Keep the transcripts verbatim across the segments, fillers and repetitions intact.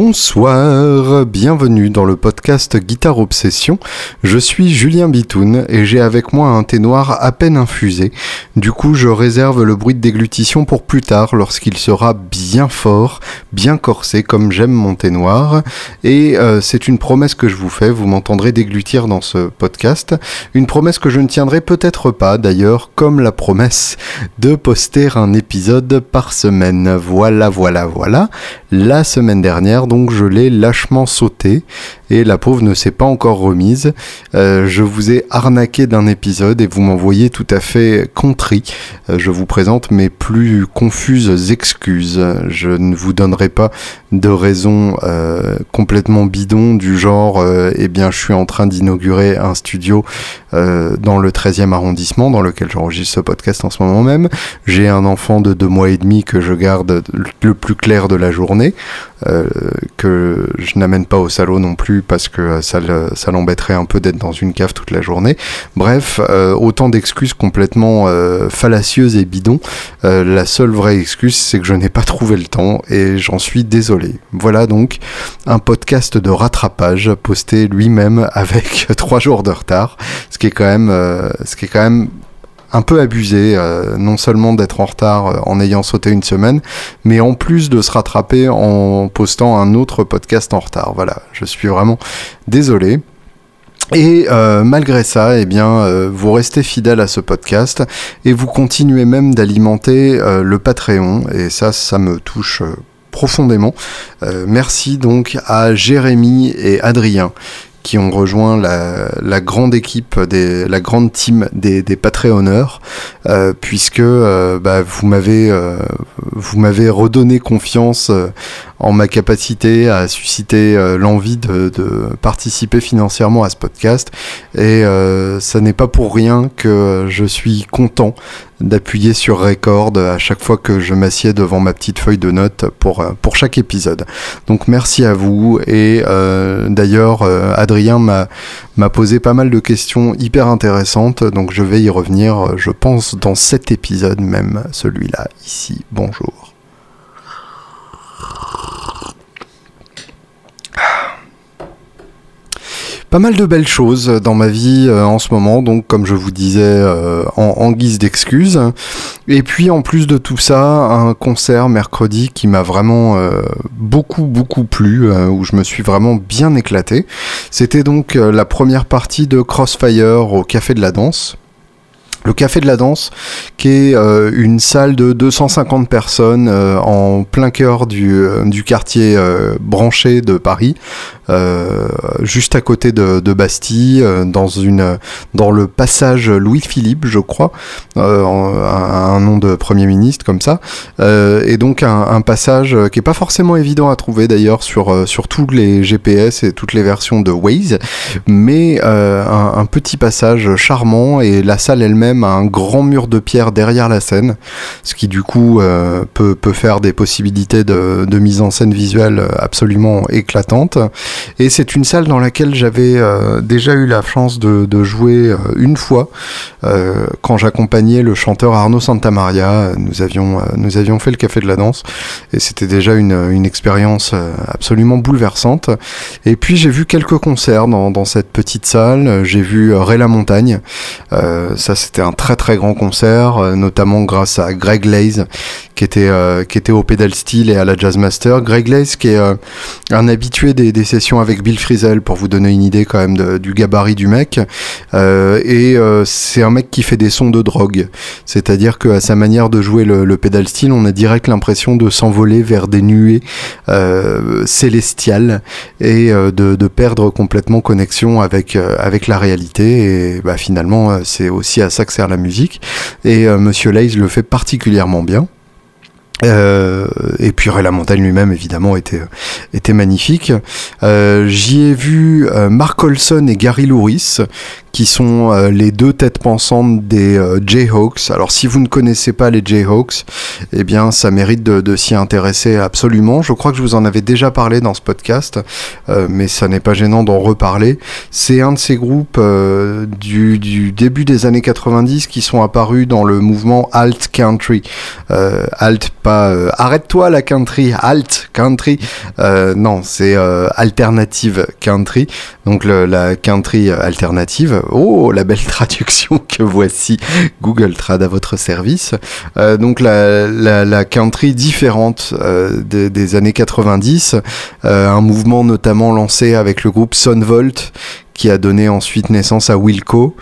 Bonsoir, bienvenue dans le podcast Guitare Obsession. Je suis Julien Bitoun et j'ai avec moi un thé noir à peine infusé. Du coup, je réserve le bruit de déglutition pour plus tard lorsqu'il sera bien fort, bien corsé comme j'aime mon thé noir. Et euh, c'est une promesse que je vous fais, vous m'entendrez déglutir dans ce podcast. Une promesse que je ne tiendrai peut-être pas d'ailleurs, comme la promesse de poster un épisode par semaine. Voilà, voilà, voilà. La semaine dernière, donc je l'ai lâchement sauté et la pauvre ne s'est pas encore remise. Euh, je vous ai arnaqué d'un épisode et vous m'envoyez tout à fait contrit. Euh, je vous présente mes plus confuses excuses. Je ne vous donnerai pas de raisons euh, complètement bidons du genre euh, eh bien je suis en train d'inaugurer un studio euh, dans le treizième arrondissement dans lequel j'enregistre ce podcast en ce moment même. J'ai un enfant de deux mois et demi que je garde le plus clair de la journée. Euh, que je n'amène pas au salon non plus parce que ça, le, ça l'embêterait un peu d'être dans une cave toute la journée. Bref, euh, autant d'excuses complètement euh, fallacieuses et bidons. Euh, la seule vraie excuse, c'est que je n'ai pas trouvé le temps et j'en suis désolé. Voilà donc un podcast de rattrapage posté lui-même avec trois jours de retard, ce qui est quand même, euh, ce qui est quand même un peu abusé, euh, non seulement d'être en retard euh, en ayant sauté une semaine, mais en plus de se rattraper en postant un autre podcast en retard. Voilà, je suis vraiment désolé. Et euh, malgré ça, eh bien, euh, vous restez fidèle à ce podcast et vous continuez même d'alimenter euh, le Patreon. Et ça, ça me touche euh, profondément. Euh, merci donc à Jérémy et Adrien, qui ont rejoint la, la grande équipe, des, la grande team des, des Patreonneurs, euh, puisque euh, bah, vous m'avez, euh, vous m'avez redonné confiance euh, en ma capacité à susciter euh, l'envie de, de participer financièrement à ce podcast. Et euh, ça n'est pas pour rien que je suis content d'appuyer sur record à chaque fois que je m'assieds devant ma petite feuille de notes pour, pour chaque épisode. Donc merci à vous. Et euh, d'ailleurs, euh, Adrien m'a, m'a posé pas mal de questions hyper intéressantes, donc je vais y revenir, je pense, dans cet épisode même, celui-là, ici. Bonjour. Pas mal de belles choses dans ma vie euh, en ce moment, donc comme je vous disais euh, en, en guise d'excuse. Et puis en plus de tout ça, un concert mercredi qui m'a vraiment euh, beaucoup beaucoup plu, euh, où je me suis vraiment bien éclaté. C'était donc euh, la première partie de Crossfire au Café de la Danse. Le Café de la Danse, qui est euh, une salle de deux cent cinquante personnes euh, en plein cœur du, du quartier euh, branché de Paris, euh, juste à côté de, de Bastille, euh, dans, une, dans le passage Louis-Philippe, je crois, euh, un, un nom de Premier ministre comme ça, euh, et donc un, un passage qui n'est pas forcément évident à trouver d'ailleurs sur, sur tous les G P S et toutes les versions de Waze, mais euh, un, un petit passage charmant, et la salle elle-même à un grand mur de pierre derrière la scène, ce qui du coup euh, peut, peut faire des possibilités de, de mise en scène visuelle absolument éclatantes. Et c'est une salle dans laquelle j'avais euh, déjà eu la chance de, de jouer euh, une fois euh, quand j'accompagnais le chanteur Arno Santamaria. Nous avions, euh, nous avions fait le Café de la Danse et c'était déjà une, une expérience absolument bouleversante. Et puis j'ai vu quelques concerts dans, dans cette petite salle. J'ai vu Ray La Montagne, euh, ça c'était C'était un très très grand concert, euh, notamment grâce à Greg Leisz qui était, euh, qui était au pedal steel et à la Jazzmaster. Greg Leisz qui est euh, un habitué des, des sessions avec Bill Frisell, pour vous donner une idée quand même de, du gabarit du mec. Euh, et euh, c'est un mec qui fait des sons de drogue. C'est-à-dire qu'à sa manière de jouer le, le pedal steel, on a direct l'impression de s'envoler vers des nuées euh, célestiales et euh, de, de perdre complètement connexion avec, euh, avec la réalité. Et bah, finalement, c'est aussi à ça que sert la musique, et euh, Monsieur Leisz le fait particulièrement bien. Euh, et puis Ray La Montagne lui-même évidemment était était magnifique. Euh, j'y ai vu euh, Mark Olson et Gary Louris, qui sont euh, les deux têtes pensantes des euh, Jayhawks. Alors si vous ne connaissez pas les Jayhawks, eh bien ça mérite de, de s'y intéresser absolument. Je crois que je vous en avais déjà parlé dans ce podcast, euh, mais ça n'est pas gênant d'en reparler. C'est un de ces groupes euh, du, du début des années quatre-vingt-dix qui sont apparus dans le mouvement alt country. Euh, alt pas euh, arrête-toi la country, alt country. Euh, non, c'est euh, alternative country. Donc le, la country alternative. Oh, la belle traduction que voici Google Trad à votre service. Euh, donc la, la, la country différente euh, de, des années quatre-vingt-dix, euh, un mouvement notamment lancé avec le groupe Son Volt, qui a donné ensuite naissance à Wilco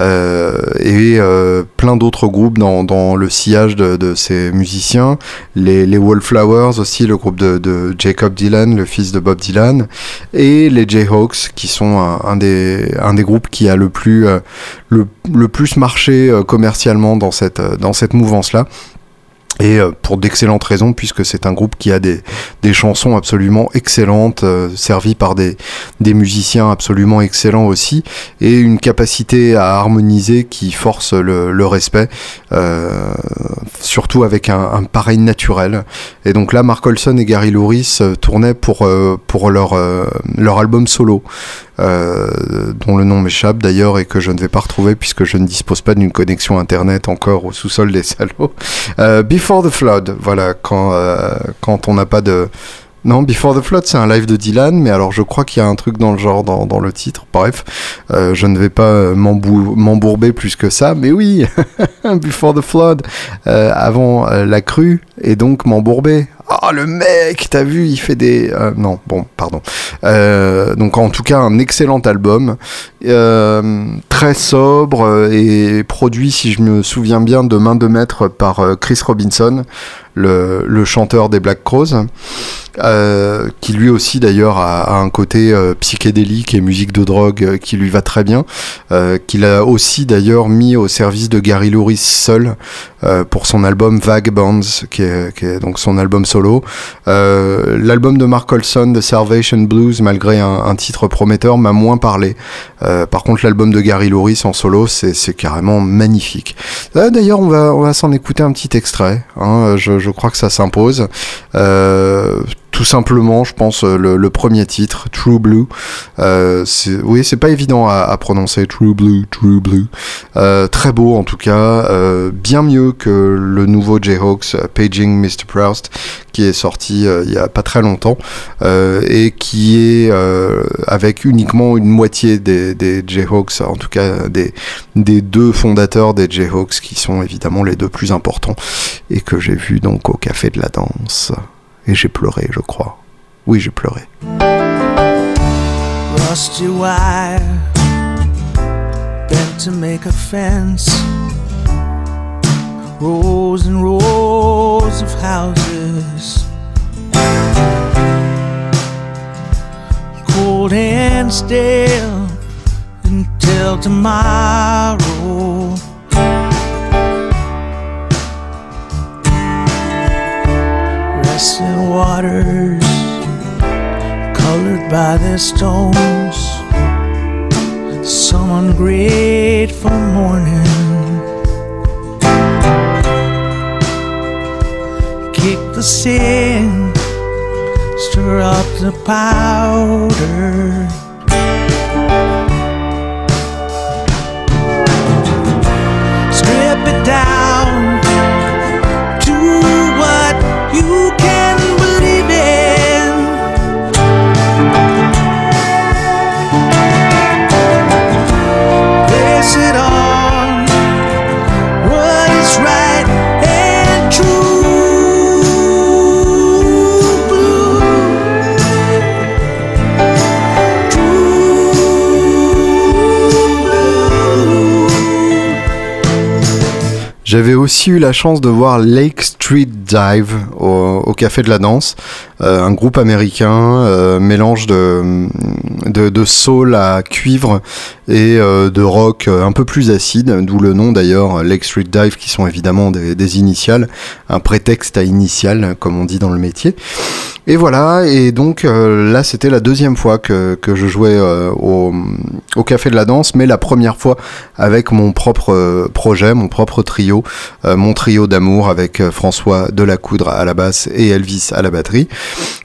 euh, et euh, plein d'autres groupes dans, dans le sillage de, de ces musiciens. Les, les Wallflowers aussi, le groupe de, de Jacob Dylan, le fils de Bob Dylan, et les Jayhawks, qui sont un, un, des, un des groupes qui a le plus, euh, le, le plus marché euh, commercialement dans cette, dans cette mouvance-là. Et pour d'excellentes raisons, puisque c'est un groupe qui a des, des chansons absolument excellentes, euh, servies par des, des musiciens absolument excellents aussi, et une capacité à harmoniser qui force le, le respect, euh, surtout avec un, un pareil naturel. Et donc là, Mark Olson et Gary Louris tournaient pour, euh, pour leur, euh, leur album solo, Euh, dont le nom m'échappe d'ailleurs et que je ne vais pas retrouver puisque je ne dispose pas d'une connexion internet encore au sous-sol des salauds. Euh, Before the Flood, voilà, quand, euh, quand on n'a pas de... Non, Before the Flood, c'est un live de Dylan, mais alors je crois qu'il y a un truc dans le genre, dans, dans le titre, bref, euh, je ne vais pas m'embou- m'embourber plus que ça, mais oui, Before the Flood, euh, avant euh, la crue, et donc m'embourber. Ah, oh, le mec, t'as vu, il fait des... Euh, non, bon, pardon. Euh, donc en tout cas, un excellent album, euh, très sobre, et produit, si je me souviens bien, de main de maître par euh, Chris Robinson, le, le chanteur des Black Crowes. Euh, qui lui aussi d'ailleurs a, a un côté euh, psychédélique et musique de drogue euh, qui lui va très bien, euh, qu'il a aussi d'ailleurs mis au service de Gary Louris seul euh, pour son album Vagabonds, qui est, qui est donc son album solo. Euh, l'album de Mark Olson, The Salvation Blues, malgré un, un titre prometteur, m'a moins parlé. Euh, par contre, l'album de Gary Louris en solo, c'est, c'est carrément magnifique. Là, d'ailleurs, on va, on va s'en écouter un petit extrait, hein, je, je crois que ça s'impose. Euh, Tout simplement, je pense, le, le premier titre, True Blue. Euh, c'est, oui, c'est pas évident à, à prononcer, True Blue, True Blue. Euh, très beau en tout cas, euh, bien mieux que le nouveau Jayhawks, Paging mister Proust, qui est sorti euh, il y a pas très longtemps, euh, et qui est euh, avec uniquement une moitié des, des Jayhawks, en tout cas des, des deux fondateurs des Jayhawks, qui sont évidemment les deux plus importants, et que j'ai vu donc au Café de la Danse. Et j'ai pleuré, je crois. Oui, j'ai pleuré. Rusty wire, bent to make a fence. Rows and rows of houses. Cold and stale until tomorrow. And waters colored by their stones. Some ungrateful morning kick the sin, stir up the powder. Strip it down to what you can. J'avais aussi eu la chance de voir Lake Street Dive au, au Café de la Danse, euh, un groupe américain, euh, mélange de, de, de soul à cuivre et euh, de rock un peu plus acide, d'où le nom d'ailleurs Lake Street Dive, qui sont évidemment des, des initiales, un prétexte à initiales comme on dit dans le métier. Et voilà, et donc euh, là c'était la deuxième fois que, que je jouais euh, au, au Café de la Danse, mais la première fois avec mon propre euh, projet, mon propre trio, euh, mon trio d'amour avec euh, François Delacoudre à la basse et Elvis à la batterie.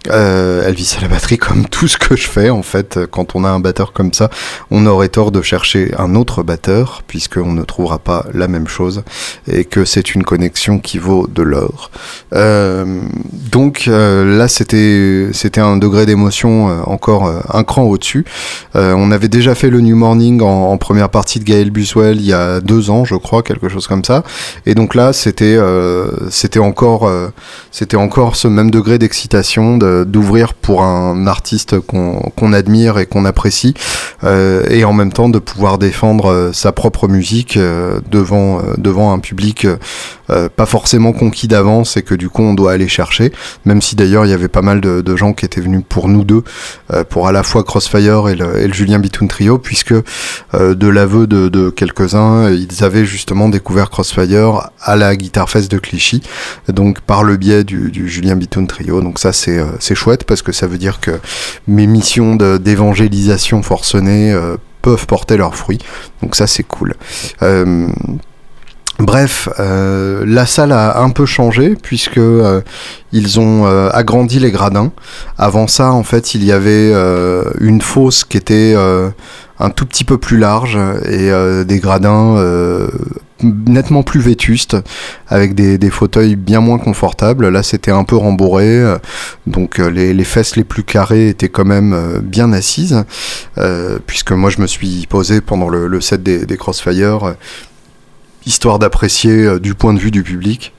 Euh, Elvis à la batterie, comme tout ce que je fais en fait, quand on a un batteur comme ça, on aurait tort de chercher un autre batteur, puisqu'on ne trouvera pas la même chose, et que c'est une connexion qui vaut de l'or. Euh, donc euh, là c'était C'était un degré d'émotion encore un cran au-dessus. Euh, on avait déjà fait le New Morning en, en première partie de Gaël Buswell il y a deux ans, je crois, quelque chose comme ça. Et donc là, c'était, euh, c'était, encore, euh, c'était encore ce même degré d'excitation de, d'ouvrir pour un artiste qu'on, qu'on admire et qu'on apprécie, euh, et en même temps de pouvoir défendre sa propre musique euh, devant, euh, devant un public euh, pas forcément conquis d'avance et que du coup on doit aller chercher, même si d'ailleurs il y avait pas mal de, de gens qui étaient venus pour nous deux, euh, pour à la fois Crossfire et le, et le Julien Bitoun Trio, puisque euh, de l'aveu de, de quelques-uns, ils avaient justement découvert Crossfire à la Guitar Fest de Clichy, donc par le biais du, du Julien Bitoun Trio. Donc ça c'est, euh, c'est chouette, parce que ça veut dire que mes missions de, d'évangélisation forcenée euh, peuvent porter leurs fruits, donc ça c'est cool. Euh, Bref, euh, la salle a un peu changé puisque euh, ils ont euh, agrandi les gradins. Avant ça, en fait, il y avait euh, une fosse qui était euh, un tout petit peu plus large et euh, des gradins euh, nettement plus vétustes, avec des, des fauteuils bien moins confortables. Là, c'était un peu rembourré, euh, donc euh, les, les fesses les plus carrées étaient quand même euh, bien assises, euh, puisque moi, je me suis posé pendant le, le set des, des Crossfire, euh, histoire d'apprécier euh, du point de vue du public.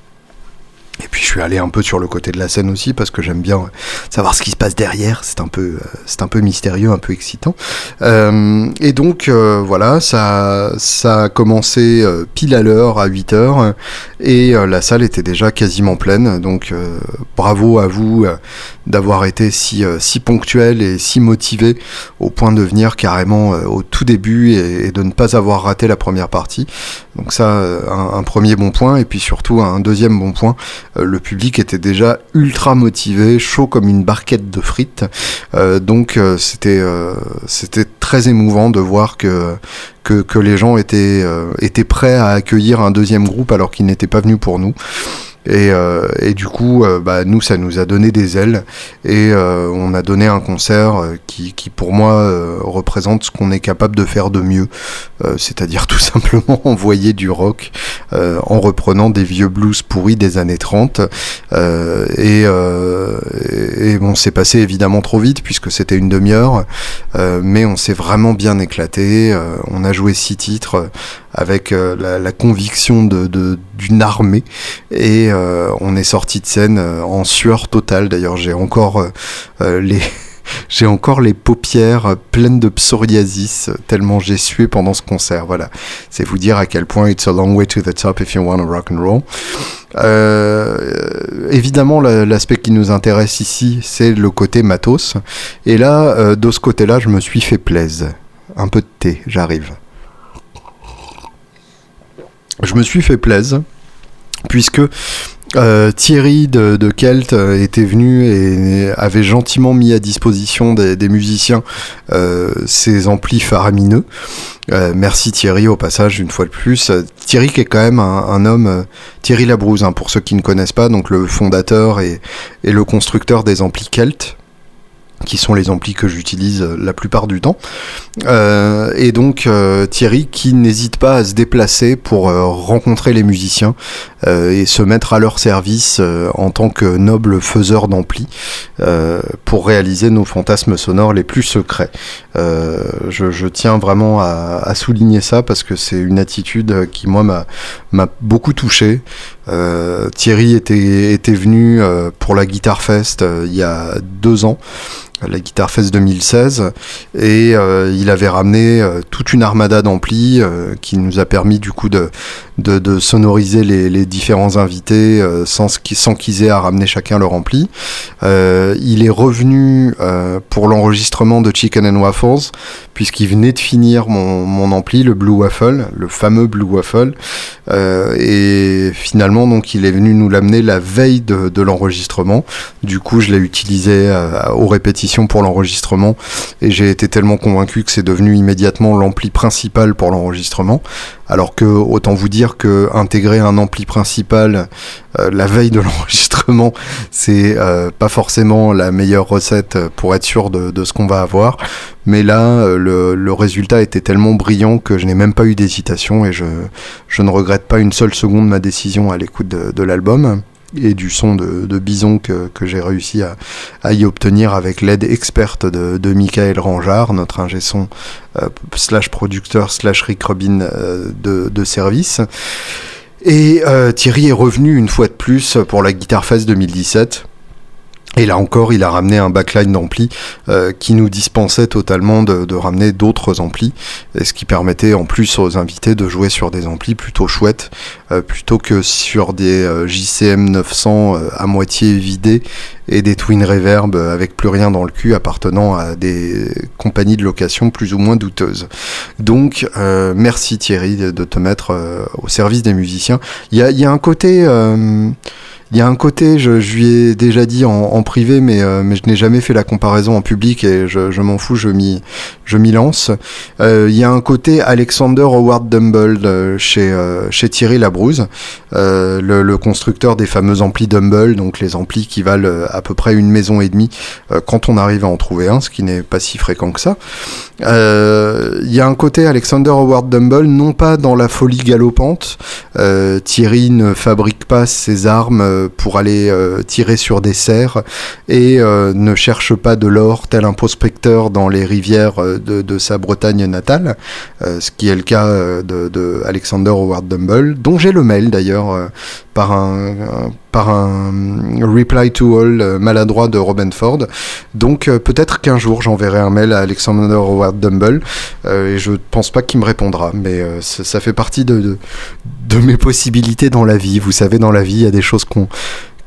Et puis je suis allé un peu sur le côté de la scène aussi, parce que j'aime bien savoir ce qui se passe derrière, c'est un peu, euh, c'est un peu mystérieux, un peu excitant. Euh, et donc euh, voilà, ça, ça a commencé euh, pile à l'heure, à huit heures, et euh, la salle était déjà quasiment pleine, donc euh, bravo à vous euh, d'avoir été si, euh, si ponctuel et si motivé, au point de venir carrément euh, au tout début et, et de ne pas avoir raté la première partie. Donc ça, un, un premier bon point, et puis surtout un deuxième bon point, le public était déjà ultra motivé, chaud comme une barquette de frites, euh, donc euh, c'était, euh, c'était très émouvant de voir que, que, que les gens étaient, euh, étaient prêts à accueillir un deuxième groupe alors qu'ils n'étaient pas venus pour nous. Et, euh, et du coup, euh, bah, nous, ça nous a donné des ailes, et euh, on a donné un concert euh, qui, qui, pour moi, euh, représente ce qu'on est capable de faire de mieux, euh, c'est-à-dire tout simplement envoyer du rock euh, en reprenant des vieux blues pourris des années trente. Euh, et, euh, et, et bon, c'est passé évidemment trop vite, puisque c'était une demi-heure, euh, mais on s'est vraiment bien éclaté. Euh, on a joué six titres euh, avec euh, la, la conviction de, de, d'une armée, et Euh, on est sorti de scène euh, en sueur totale. D'ailleurs, j'ai encore euh, les j'ai encore les paupières pleines de psoriasis tellement j'ai sué pendant ce concert. Voilà, c'est vous dire à quel point it's a long way to the top if you wanna rock and roll. Euh, évidemment, la, l'aspect qui nous intéresse ici, c'est le côté matos. Et là, euh, de ce côté-là, je me suis fait plaise. Un peu de thé, j'arrive. Je me suis fait plaise. Puisque euh, Thierry de, de Kelt était venu et, et avait gentiment mis à disposition des, des musiciens euh, ses amplis faramineux. Euh, merci Thierry au passage une fois de plus. Euh, Thierry qui est quand même un, un homme, euh, Thierry Labrouze hein, pour ceux qui ne connaissent pas, donc le fondateur et, et le constructeur des amplis Kelt, qui sont les amplis que j'utilise la plupart du temps, euh, et donc euh, Thierry qui n'hésite pas à se déplacer pour euh, rencontrer les musiciens euh, et se mettre à leur service euh, en tant que noble faiseur d'amplis euh, pour réaliser nos fantasmes sonores les plus secrets. Euh, je, je tiens vraiment à, à souligner ça, parce que c'est une attitude qui moi m'a, m'a beaucoup touché. Euh, Thierry était, était venu euh, pour la Guitar Fest euh, il y a deux ans. la Guitar Fest deux mille seize, et euh, il avait ramené euh, toute une armada d'amplis euh, qui nous a permis du coup de, de, de sonoriser les, les différents invités euh, sans, sans qu'ils aient à ramener chacun leur ampli. Euh, il est revenu euh, pour l'enregistrement de Chicken and Waffles, puisqu'il venait de finir mon, mon ampli, le Blue Waffle, le fameux Blue Waffle, euh, et finalement donc il est venu nous l'amener la veille de, de l'enregistrement. Du coup je l'ai utilisé euh, aux répétitions pour l'enregistrement, et j'ai été tellement convaincu que c'est devenu immédiatement l'ampli principal pour l'enregistrement, alors que autant vous dire que intégrer un ampli principal euh, la veille de l'enregistrement, c'est euh, pas forcément la meilleure recette pour être sûr de, de ce qu'on va avoir. Mais là, le, le résultat était tellement brillant que je n'ai même pas eu d'hésitation, et je, je ne regrette pas une seule seconde ma décision à l'écoute de, de l'album et du son de, de Bison que, que j'ai réussi à, à y obtenir avec l'aide experte de, de Michael Rangeard, notre ingé son euh, slash producteur slash Rick Rubin euh, de, de service. Et euh, Thierry est revenu une fois de plus pour la Guitar Fest deux mille dix-sept. Et là encore, il a ramené un backline d'ampli euh, qui nous dispensait totalement de, de ramener d'autres amplis, et ce qui permettait en plus aux invités de jouer sur des amplis plutôt chouettes, euh, plutôt que sur des euh, J C M neuf cents euh, à moitié vidés et des twin reverb avec plus rien dans le cul, appartenant à des compagnies de location plus ou moins douteuses. Donc, euh, merci Thierry de te mettre euh, au service des musiciens. Il y a, y a un côté... Euh, Il y a un côté, je, je lui ai déjà dit en, en privé, mais, euh, mais je n'ai jamais fait la comparaison en public, et je, je m'en fous, je m'y, je m'y lance. Euh, il y a un côté Alexander Howard Dumble euh, chez, euh, chez Thierry Labrouze, euh, le, le constructeur des fameux amplis Dumble, donc les amplis qui valent à peu près une maison et demie euh, quand on arrive à en trouver un, ce qui n'est pas si fréquent que ça. Euh, il y a un côté Alexander Howard Dumble, non pas dans la folie galopante. Euh, Thierry ne fabrique pas ses armes euh, pour aller euh, tirer sur des cerfs, et euh, ne cherche pas de l'or tel un prospecteur dans les rivières euh, de, de sa Bretagne natale, euh, ce qui est le cas euh, de, de Alexander Howard Dumble, dont j'ai le mail d'ailleurs euh, par un, un par un reply to all euh, maladroit de Robin Ford. Donc euh, peut-être qu'un jour j'enverrai un mail à Alexander Howard Dumble, euh, et je pense pas qu'il me répondra, mais euh, ça, ça fait partie de, de, de mes possibilités dans la vie. Vous savez, dans la vie il y a des choses qu'on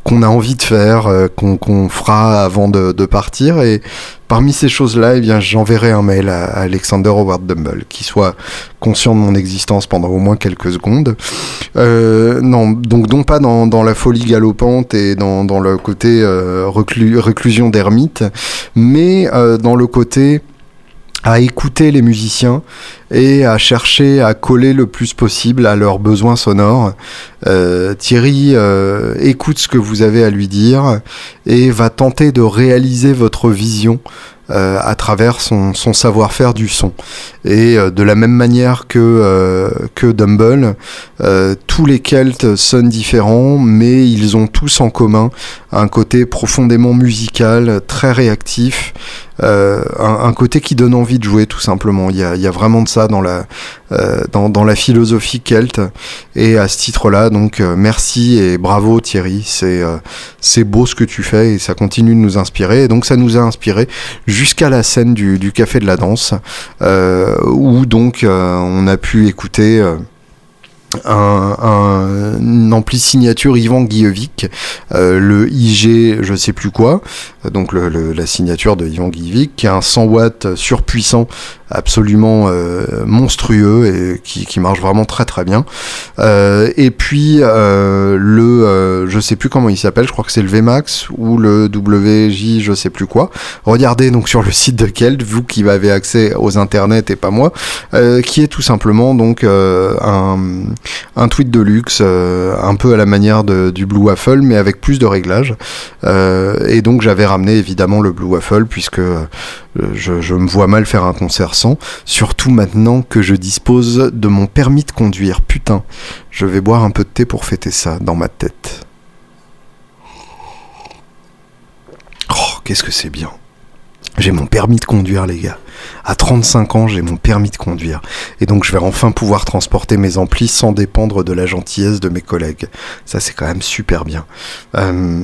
qu'on a envie de faire, euh, qu'on, qu'on fera avant de, de partir, et parmi ces choses-là, eh bien, j'enverrai un mail à, à Alexander Howard Dumble, qui soit conscient de mon existence pendant au moins quelques secondes. Euh, non, donc non pas dans, dans la folie galopante et dans, dans le côté euh, reclu, reclusion d'ermite, mais euh, dans le côté à écouter les musiciens et à chercher à coller le plus possible à leurs besoins sonores. Euh, Thierry euh, écoute ce que vous avez à lui dire et va tenter de réaliser votre vision euh, à travers son, son savoir-faire du son. Et euh, de la même manière que, euh, que Dumble, euh, tous les Kelts sonnent différents, mais ils ont tous en commun un côté profondément musical, très réactif, Euh, un, un côté qui donne envie de jouer, tout simplement. Il y a, il y a vraiment de ça dans la, euh, dans, dans la philosophie Kelt, et à ce titre-là, donc euh, merci et bravo Thierry, c'est, euh, c'est beau ce que tu fais, et ça continue de nous inspirer, et donc ça nous a inspiré jusqu'à la scène du, du Café de la Danse, euh, où donc euh, on a pu écouter... Euh, Un, un, un ampli signature Ivan Guillevic, euh, le I G je sais plus quoi, donc le, le, la signature de Ivan Guillevic, qui a un cent watts surpuissant absolument euh, monstrueux, et qui, qui marche vraiment très très bien, euh, et puis euh, le euh, je sais plus comment il s'appelle, je crois que c'est le V max ou le W J je sais plus quoi, regardez donc sur le site de Keld, vous qui avez accès aux internets et pas moi, euh, qui est tout simplement donc euh, un un tweet de luxe, euh, un peu à la manière de, du Blue Waffle, mais avec plus de réglages, euh, et donc j'avais ramené évidemment le Blue Waffle, puisque euh, je, je me vois mal faire un concert sans, surtout maintenant que je dispose de mon permis de conduire. Putain, je vais boire un peu de thé pour fêter ça dans ma tête. Oh, qu'est-ce que c'est bien. J'ai mon permis de conduire, les gars. À trente-cinq ans, j'ai mon permis de conduire. Et donc, je vais enfin pouvoir transporter mes amplis sans dépendre de la gentillesse de mes collègues. Ça, c'est quand même super bien. Euh...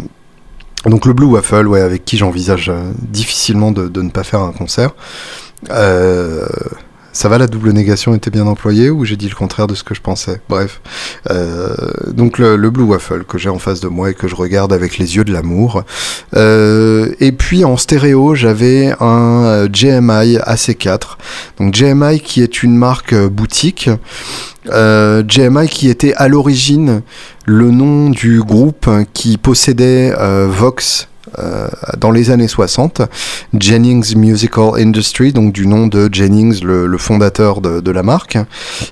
Donc le Blue Waffle, ouais, avec qui j'envisage euh, difficilement de, de ne pas faire un concert. Euh, ça va, la double négation était bien employée, ou j'ai dit le contraire de ce que je pensais? Bref. Euh, donc le, le Blue Waffle que j'ai en face de moi et que je regarde avec les yeux de l'amour. Euh, et puis en stéréo, j'avais un J M I A C quatre. Donc J M I qui est une marque boutique. Euh, J M I qui était à l'origine le nom du groupe qui possédait euh, Vox euh, dans les années soixante, Jennings Musical Industry, donc du nom de Jennings, le, le fondateur de, de la marque.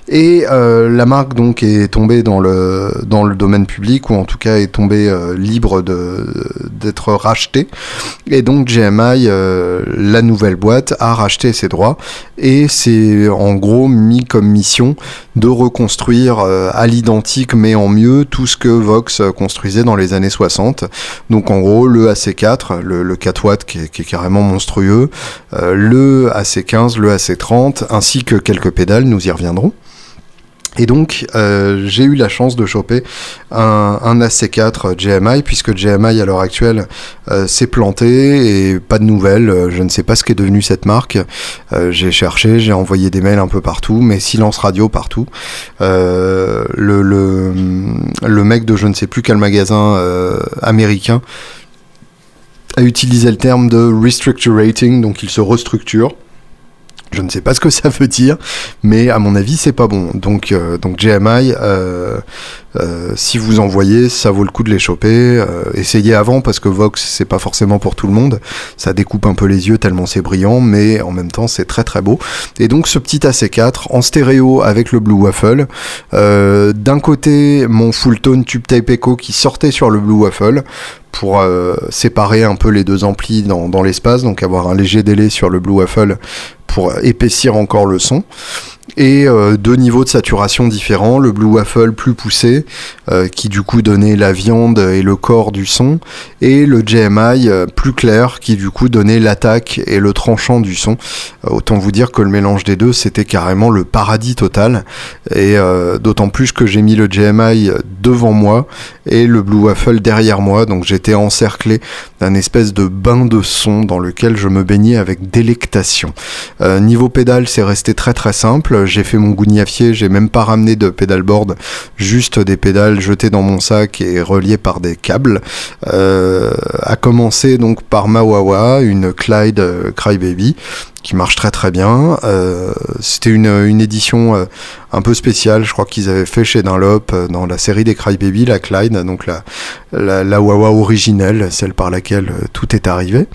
Et euh, la marque donc est tombée dans le, dans le domaine public, ou en tout cas est tombée euh, libre de, d'être rachetée. Et donc J M I, euh, la nouvelle boîte, a racheté ses droits, et c'est en gros mis comme mission de reconstruire euh, à l'identique mais en mieux tout ce que Vox construisait dans les années soixante. Donc en gros le A C quatre, le, le quatre watts qui est, qui est carrément monstrueux, euh, le A C quinze, le A C trente, ainsi que quelques pédales, nous y reviendrons. Et donc euh, j'ai eu la chance de choper un, un A C quatre J M I, puisque J M I à l'heure actuelle euh, s'est planté et pas de nouvelles. Je ne sais pas ce qu'est devenue cette marque. Euh, j'ai cherché, j'ai envoyé des mails un peu partout, mais silence radio partout. Euh, le, le, le mec de je ne sais plus quel magasin euh, américain a utilisé le terme de restructuring, donc il se restructure. Je ne sais pas ce que ça veut dire, mais à mon avis, c'est pas bon. Donc, euh, donc J M I, euh, euh, si vous en voyez, ça vaut le coup de les choper. Euh, essayez avant, parce que Vox, c'est pas forcément pour tout le monde. Ça découpe un peu les yeux tellement c'est brillant, mais en même temps, c'est très très beau. Et donc, ce petit A C quatre en stéréo avec le Blue Waffle. Euh, d'un côté, mon full tone tube tape echo qui sortait sur le Blue Waffle, pour euh, séparer un peu les deux amplis dans, dans l'espace, donc avoir un léger délai sur le Blue Waffle pour épaissir encore le son, et euh, deux niveaux de saturation différents, le Blue Waffle plus poussé, euh, qui du coup donnait la viande et le corps du son, et le J M I euh, plus clair, qui du coup donnait l'attaque et le tranchant du son. Euh, autant vous dire que le mélange des deux, c'était carrément le paradis total, et euh, d'autant plus que j'ai mis le J M I devant moi et le Blue Waffle derrière moi, donc j'étais encerclé d'un espèce de bain de son dans lequel je me baignais avec délectation. Euh, niveau pédale, c'est resté très très simple. J'ai fait mon gougnafier, j'ai même pas ramené de pédalboard, juste des pédales jetées dans mon sac et reliées par des câbles. Euh, à commencer donc par ma Wawa, une Clyde euh, Crybaby, qui marche très très bien. Euh, c'était une, une édition euh, un peu spéciale, je crois qu'ils avaient fait chez Dunlop, euh, dans la série des Crybaby, la Clyde, donc la, la, la Wawa originelle, celle par laquelle euh, tout est arrivé.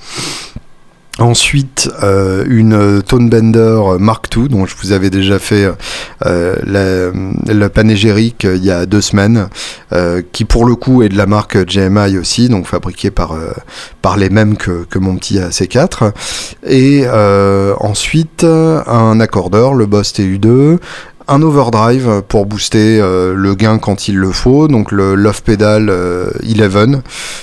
Ensuite, euh, une Tone Bender Mark deux, dont je vous avais déjà fait euh, le panégyrique euh, il y a deux semaines, euh, qui pour le coup est de la marque J M I aussi, donc fabriquée par, euh, par les mêmes que, que mon petit A C quatre. Et euh, ensuite, un accordeur, le Boss T U deux, un overdrive pour booster euh, le gain quand il le faut, donc le Love Pedal euh, onze.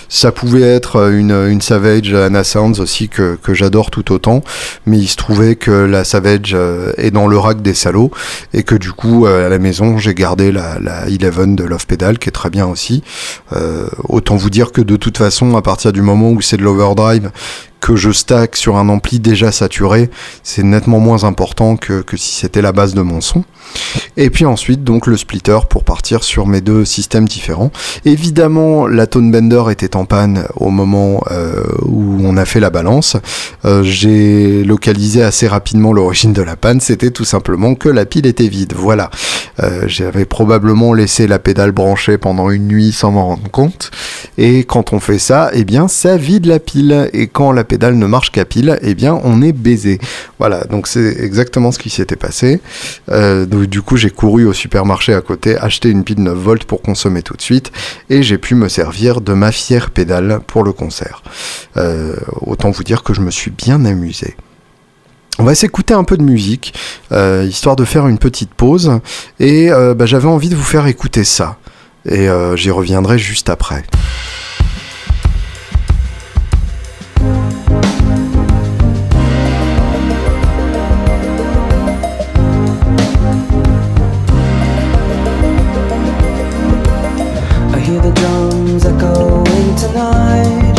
Ça pouvait être une, une Savage Anna Sounds aussi que, que j'adore tout autant, mais il se trouvait que la Savage euh, est dans le rack des salauds, et que du coup euh, à la maison j'ai gardé la, la onze de Love Pedal, qui est très bien aussi. Euh, autant vous dire que de toute façon, à partir du moment où c'est de l'overdrive que je stack sur un ampli déjà saturé, c'est nettement moins important que, que si c'était la base de mon son. Et puis ensuite, donc, le splitter pour partir sur mes deux systèmes différents. Évidemment, la Tone Bender était en panne au moment euh, où on a fait la balance. Euh, j'ai localisé assez rapidement l'origine de la panne, c'était tout simplement que la pile était vide. Voilà, euh, j'avais probablement laissé la pédale branchée pendant une nuit sans m'en rendre compte. Et quand on fait ça, eh bien, ça vide la pile. Et quand la pédale ne marche qu'à pile, eh bien on est baisé. Voilà, donc c'est exactement ce qui s'était passé. Euh, donc, du coup j'ai couru au supermarché à côté, acheté une pile neuf volts pour consommer tout de suite, et j'ai pu me servir de ma fière pédale pour le concert. Euh, autant vous dire que je me suis bien amusé. On va s'écouter un peu de musique, euh, histoire de faire une petite pause, et euh, bah, j'avais envie de vous faire écouter ça, et euh, j'y reviendrai juste après. Hear the drums echoing tonight.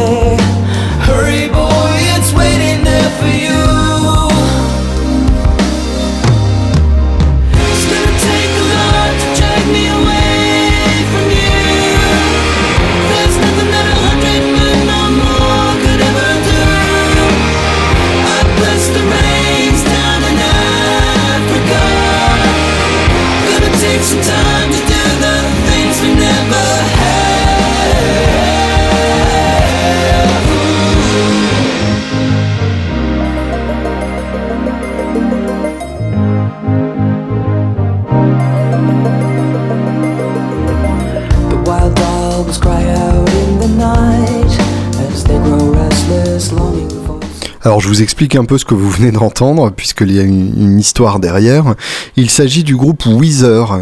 Alors je vous explique un peu ce que vous venez d'entendre, puisqu'il y a une, une histoire derrière. Il s'agit du groupe Weezer,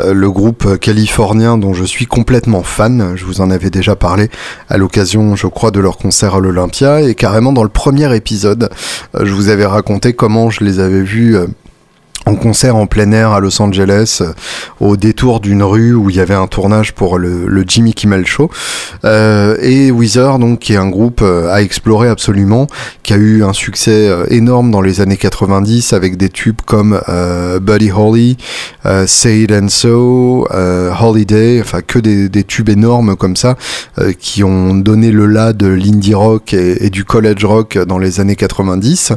euh, le groupe californien dont je suis complètement fan. Je vous en avais déjà parlé à l'occasion, je crois, de leur concert à l'Olympia, et carrément dans le premier épisode, euh, je vous avais raconté comment je les avais vus euh, en concert en plein air à Los Angeles, au détour d'une rue où il y avait un tournage pour le, le Jimmy Kimmel Show. Euh, et Weezer, donc, qui est un groupe à explorer absolument, qui a eu un succès énorme dans les années quatre-vingt-dix avec des tubes comme euh, Buddy Holly, euh, Say It and So, euh, Holiday, enfin que des, des tubes énormes comme ça, euh, qui ont donné le la de l'indie rock et, et du college rock dans les années quatre-vingt-dix,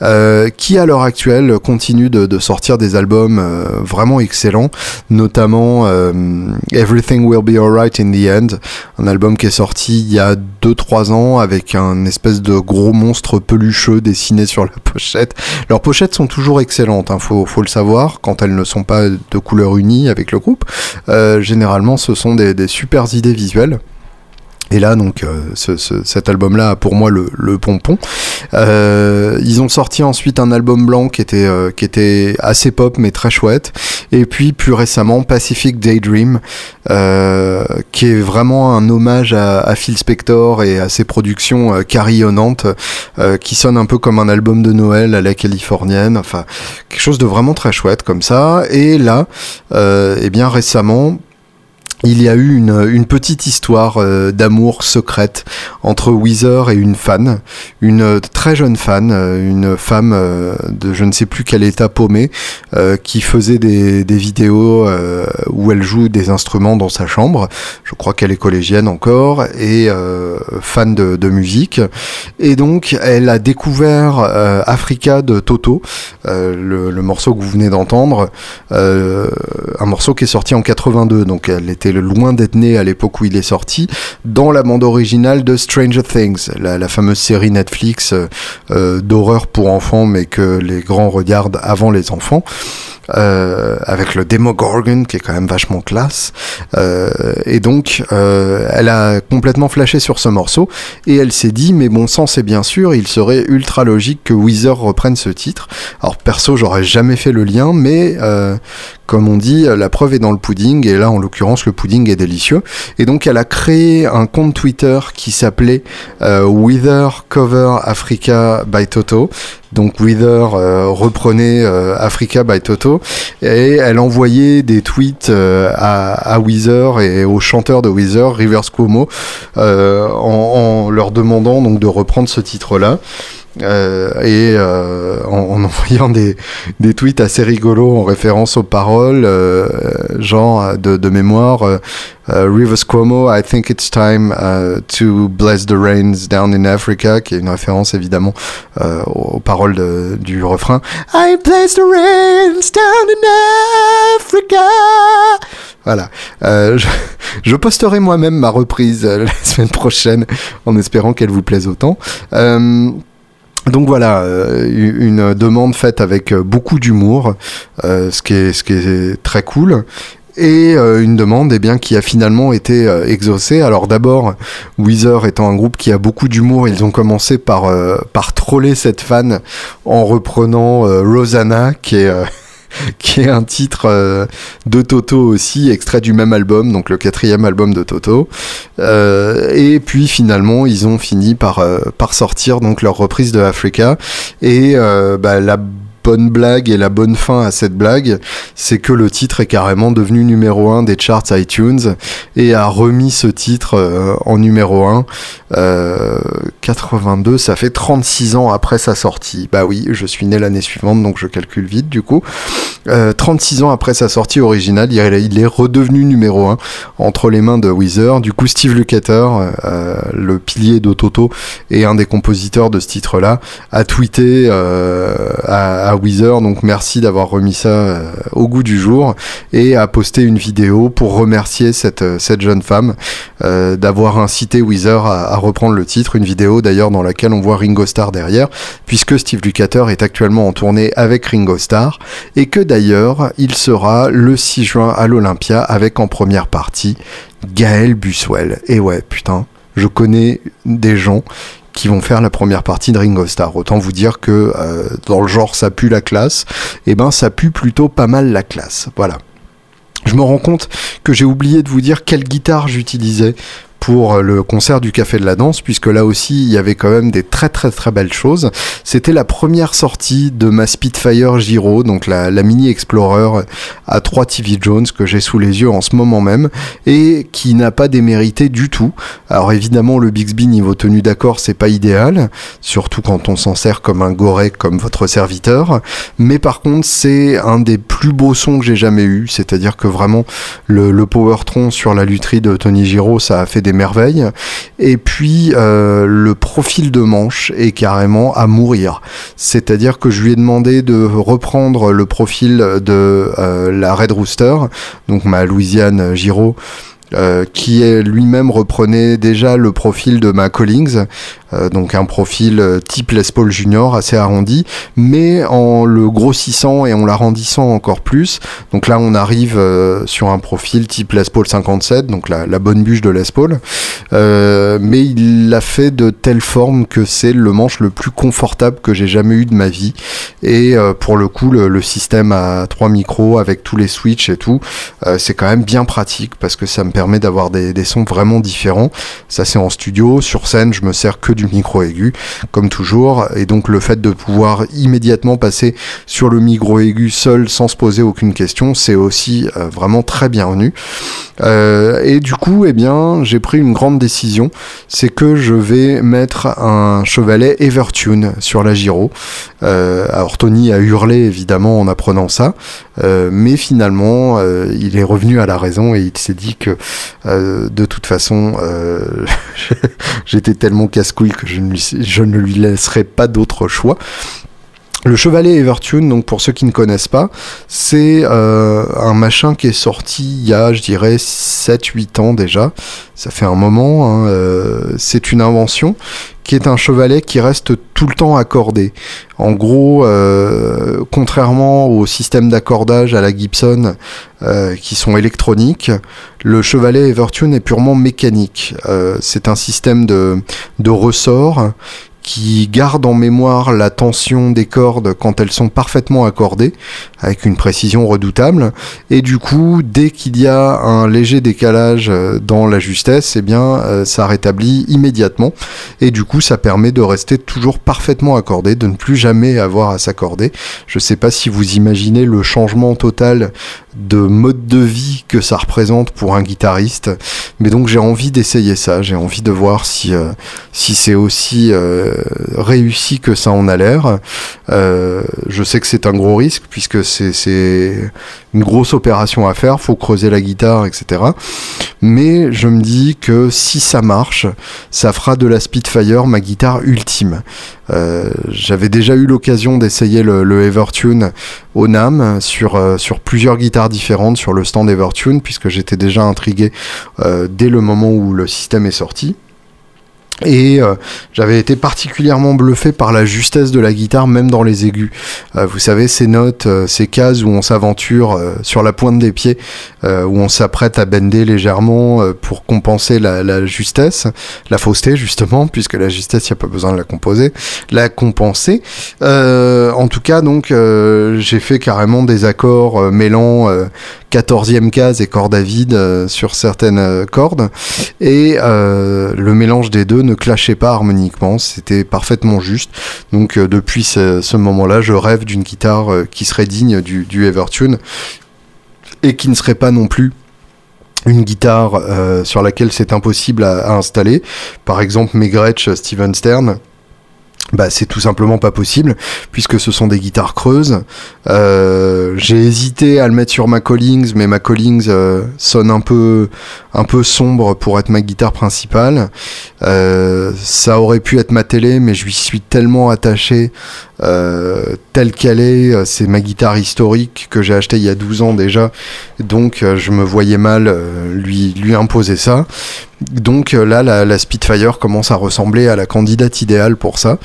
euh, qui à l'heure actuelle continue de, de sortir des albums euh, vraiment excellents, notamment euh, Everything Will Be Alright in the End, un album qui est sorti il y a deux trois ans avec un espèce de gros monstre pelucheux dessiné sur la pochette. Leurs pochettes sont toujours excellentes, hein, faut, faut le savoir, quand elles ne sont pas de couleur unie avec le groupe. Euh, généralement, ce sont des, des super idées visuelles. Et là, donc, euh, ce, ce, cet album-là a pour moi le, le pompon. Euh, ils ont sorti ensuite un album blanc qui était, euh, qui était assez pop, mais très chouette. Et puis, plus récemment, Pacific Daydream, euh, qui est vraiment un hommage à, à Phil Spector et à ses productions euh, carillonnantes, euh, qui sonnent un peu comme un album de Noël à la californienne. Enfin, quelque chose de vraiment très chouette comme ça. Et là, euh, eh bien, récemment, il y a eu une, une petite histoire euh, d'amour secrète entre Weezer et une fan, une euh, très jeune fan, euh, une femme euh, de je ne sais plus quel état paumé, euh, qui faisait des, des vidéos euh, où elle joue des instruments dans sa chambre. Je crois qu'elle est collégienne encore et euh, fan de, de musique. Et donc elle a découvert euh, Africa de Toto, euh, le, le morceau que vous venez d'entendre, euh, un morceau qui est sorti en quatre-vingt-deux, donc elle était loin d'être né à l'époque où il est sorti, dans la bande originale de Stranger Things, la, la fameuse série Netflix euh, d'horreur pour enfants mais que les grands regardent avant les enfants, euh, avec le Demogorgon qui est quand même vachement classe, euh, et donc euh, elle a complètement flashé sur ce morceau et elle s'est dit mais bon sang, c'est bien sûr, il serait ultra logique que Weezer reprenne ce titre. Alors perso, j'aurais jamais fait le lien, mais euh, comme on dit, la preuve est dans le pudding, et là en l'occurrence le pudding est délicieux. Et donc elle a créé un compte Twitter qui s'appelait euh, Weezer Cover Africa by Toto. Donc Weezer euh, reprenait euh, Africa by Toto, et elle envoyait des tweets euh, à, à Weezer et au chanteur de Weezer, Rivers Cuomo, euh, en, en leur demandant donc de reprendre ce titre-là. Euh, et euh, en, en envoyant des, des tweets assez rigolos en référence aux paroles, euh, genre de, de mémoire euh, euh, Rivers Cuomo, I think it's time uh, to bless the rains down in Africa, qui est une référence évidemment euh, aux paroles de, du refrain I bless the rains down in Africa. Voilà, euh, je, je posterai moi-même ma reprise euh, la semaine prochaine en espérant qu'elle vous plaise autant. euh, Donc voilà, une demande faite avec beaucoup d'humour, ce qui est, ce qui est très cool. Et euh, une demande eh bien, qui a finalement été euh, exaucée. Alors d'abord, Weezer étant un groupe qui a beaucoup d'humour, ils ont commencé par, euh, par troller cette fan en reprenant euh, Rosanna, qui est... Euh qui est un titre euh, de Toto aussi, extrait du même album, donc le quatrième album de Toto. Euh, et puis finalement, ils ont fini par, euh, par sortir donc, leur reprise de Africa. Et euh, bah, la bonne blague et la bonne fin à cette blague, c'est que le titre est carrément devenu numéro un des charts iTunes et a remis ce titre euh, en numéro un. Euh, quatre-vingt-deux, ça fait trente-six ans après sa sortie. Bah oui, je suis né l'année suivante, donc je calcule vite du coup. Euh, trente-six ans après sa sortie originale, il est, il est redevenu numéro un entre les mains de Weezer. Du coup, Steve Lukather, euh, le pilier de Toto et un des compositeurs de ce titre-là, a tweeté euh, à, à Weezer, donc merci d'avoir remis ça euh, au goût du jour, et a posté une vidéo pour remercier cette, cette jeune femme euh, d'avoir incité Weezer à, à reprendre le titre, une vidéo d'ailleurs dans laquelle on voit Ringo Starr derrière, puisque Steve Lukather est actuellement en tournée avec Ringo Starr, et que d'ailleurs il sera le six juin à l'Olympia avec en première partie Gaël Buswell. Et ouais, putain, je connais des gens qui vont faire la première partie de Ring of Star. Autant vous dire que euh, dans le genre ça pue la classe, et eh ben ça pue plutôt pas mal la classe. Voilà. Je me rends compte que j'ai oublié de vous dire quelle guitare j'utilisais pour le concert du Café de la Danse, puisque là aussi il y avait quand même des très très très belles choses. C'était la première sortie de ma Spitfire Giro, donc la, la mini Explorer à trois T V Jones que j'ai sous les yeux en ce moment même et qui n'a pas démérité du tout. Alors évidemment le Bixby niveau tenue d'accord c'est pas idéal, surtout quand on s'en sert comme un goré comme votre serviteur, mais par contre c'est un des plus beaux sons que j'ai jamais eu, c'est-à-dire que vraiment le, le Powertron sur la lutherie de Tony Giraud ça a fait des merveilles, et puis euh, le profil de manche est carrément à mourir, c'est-à-dire que je lui ai demandé de reprendre le profil de euh, la Red Rooster, donc ma Louisiane Giro, euh, qui est lui-même reprenait déjà le profil de ma Collings, euh, donc un profil type Les Paul Junior assez arrondi, mais en le grossissant et en l'arrondissant encore plus. Donc là on arrive euh, sur un profil type Les Paul cinquante-sept, donc la, la bonne bûche de Les Paul, euh, mais il l'a fait de telle forme que c'est le manche le plus confortable que j'ai jamais eu de ma vie, et euh, pour le coup le, le système à trois micros avec tous les switches et tout, euh, c'est quand même bien pratique parce que ça me permet d'avoir des, des sons vraiment différents. Ça c'est en studio, sur scène je me sers que du micro aigu comme toujours, et donc le fait de pouvoir immédiatement passer sur le micro aigu seul sans se poser aucune question, c'est aussi euh, vraiment très bienvenu. Euh, et du coup eh bien j'ai pris une grande décision, c'est que je vais mettre un chevalet EverTune sur la Giro. Euh, alors Tony a hurlé évidemment en apprenant ça, euh, mais finalement euh, il est revenu à la raison et il s'est dit que Euh, de toute façon euh, j'étais tellement casse-couille que je ne, lui, je ne lui laisserai pas d'autre choix. Le chevalet EverTune, donc pour ceux qui ne connaissent pas, c'est euh, un machin qui est sorti il y a, je dirais, sept huit ans déjà. Ça fait un moment, hein, euh, c'est une invention qui est un chevalet qui reste tout le temps accordé. En gros, euh, contrairement aux systèmes d'accordage à la Gibson euh, qui sont électroniques, le chevalet EverTune est purement mécanique. Euh, c'est un système de, de ressort qui garde en mémoire la tension des cordes quand elles sont parfaitement accordées, avec une précision redoutable, et du coup, dès qu'il y a un léger décalage dans la justesse, eh bien, ça rétablit immédiatement, et du coup, ça permet de rester toujours parfaitement accordé, de ne plus jamais avoir à s'accorder. Je ne sais pas si vous imaginez le changement total de mode de vie que ça représente pour un guitariste, mais donc j'ai envie d'essayer ça, j'ai envie de voir si, euh, si c'est aussi Euh, réussi que ça en a l'air. Euh, je sais que c'est un gros risque puisque c'est, c'est une grosse opération à faire, faut creuser la guitare, et cetera. Mais je me dis que si ça marche, ça fera de la Spitfire ma guitare ultime. Euh, j'avais déjà eu l'occasion d'essayer le, le EverTune au NAMM sur, euh, sur plusieurs guitares différentes sur le stand EverTune puisque j'étais déjà intrigué euh, dès le moment où le système est sorti. Et euh, j'avais été particulièrement bluffé par la justesse de la guitare, même dans les aigus. Euh, vous savez, ces notes, euh, ces cases où on s'aventure euh, sur la pointe des pieds, euh, où on s'apprête à bender légèrement euh, pour compenser la, la justesse, la fausseté justement, puisque la justesse, il n'y a pas besoin de la composer, la compenser. Euh, en tout cas, donc, euh, j'ai fait carrément des accords euh, mêlant euh, quatorzième case et corde à vide euh, sur certaines euh, cordes, et euh, le mélange des deux ne clashait pas harmoniquement, c'était parfaitement juste. Donc euh, depuis ce, ce moment-là, je rêve d'une guitare euh, qui serait digne du, du EverTune et qui ne serait pas non plus une guitare euh, sur laquelle c'est impossible à, à installer. Par exemple, mes Gretsch Steven Stern, bah c'est tout simplement pas possible puisque ce sont des guitares creuses. Euh, j'ai hésité à le mettre sur ma Collings, mais ma Collings euh, sonne un peu un peu sombre pour être ma guitare principale. Euh, ça aurait pu être ma télé, mais je lui suis tellement attaché euh, telle qu'elle est. C'est ma guitare historique que j'ai achetée il y a douze ans déjà, donc euh, je me voyais mal euh, lui, lui imposer ça. Donc là, la, la Spitfire commence à ressembler à la candidate idéale pour ça.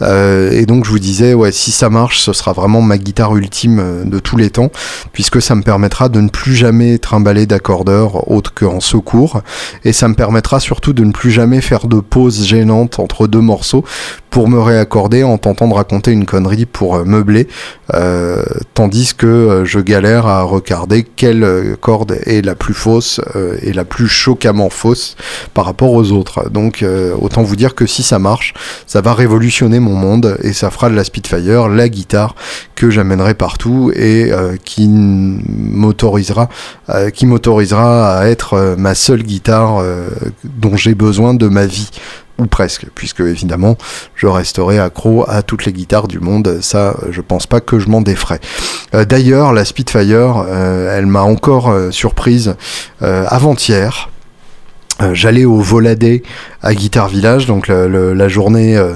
Euh, et donc je vous disais, ouais, si ça marche, ce sera vraiment ma guitare ultime de tous les temps, puisque ça me permettra de ne plus jamais trimballer d'accordeur autre qu'en secours, et ça me permettra surtout de ne plus jamais faire de pause gênante entre deux morceaux pour me réaccorder en tentant de raconter une connerie pour meubler, euh, tandis que je galère à regarder quelle corde est la plus fausse euh, et la plus choquamment fausse par rapport aux autres. Donc euh, autant vous dire que si ça marche, ça va révolutionner mon monde et ça fera de la Spitfire la guitare que j'amènerai partout et euh, qui m'autorisera euh, qui m'autorisera à être euh, ma seule guitare euh, dont j'ai besoin de ma vie, ou presque, puisque évidemment je resterai accro à toutes les guitares du monde. Ça, je pense pas que je m'en défraie. Euh, d'ailleurs, la Spitfire, euh, elle m'a encore euh, surprise euh, avant-hier. Euh, j'allais au Voladet à Guitar Village, donc le, le, la journée euh,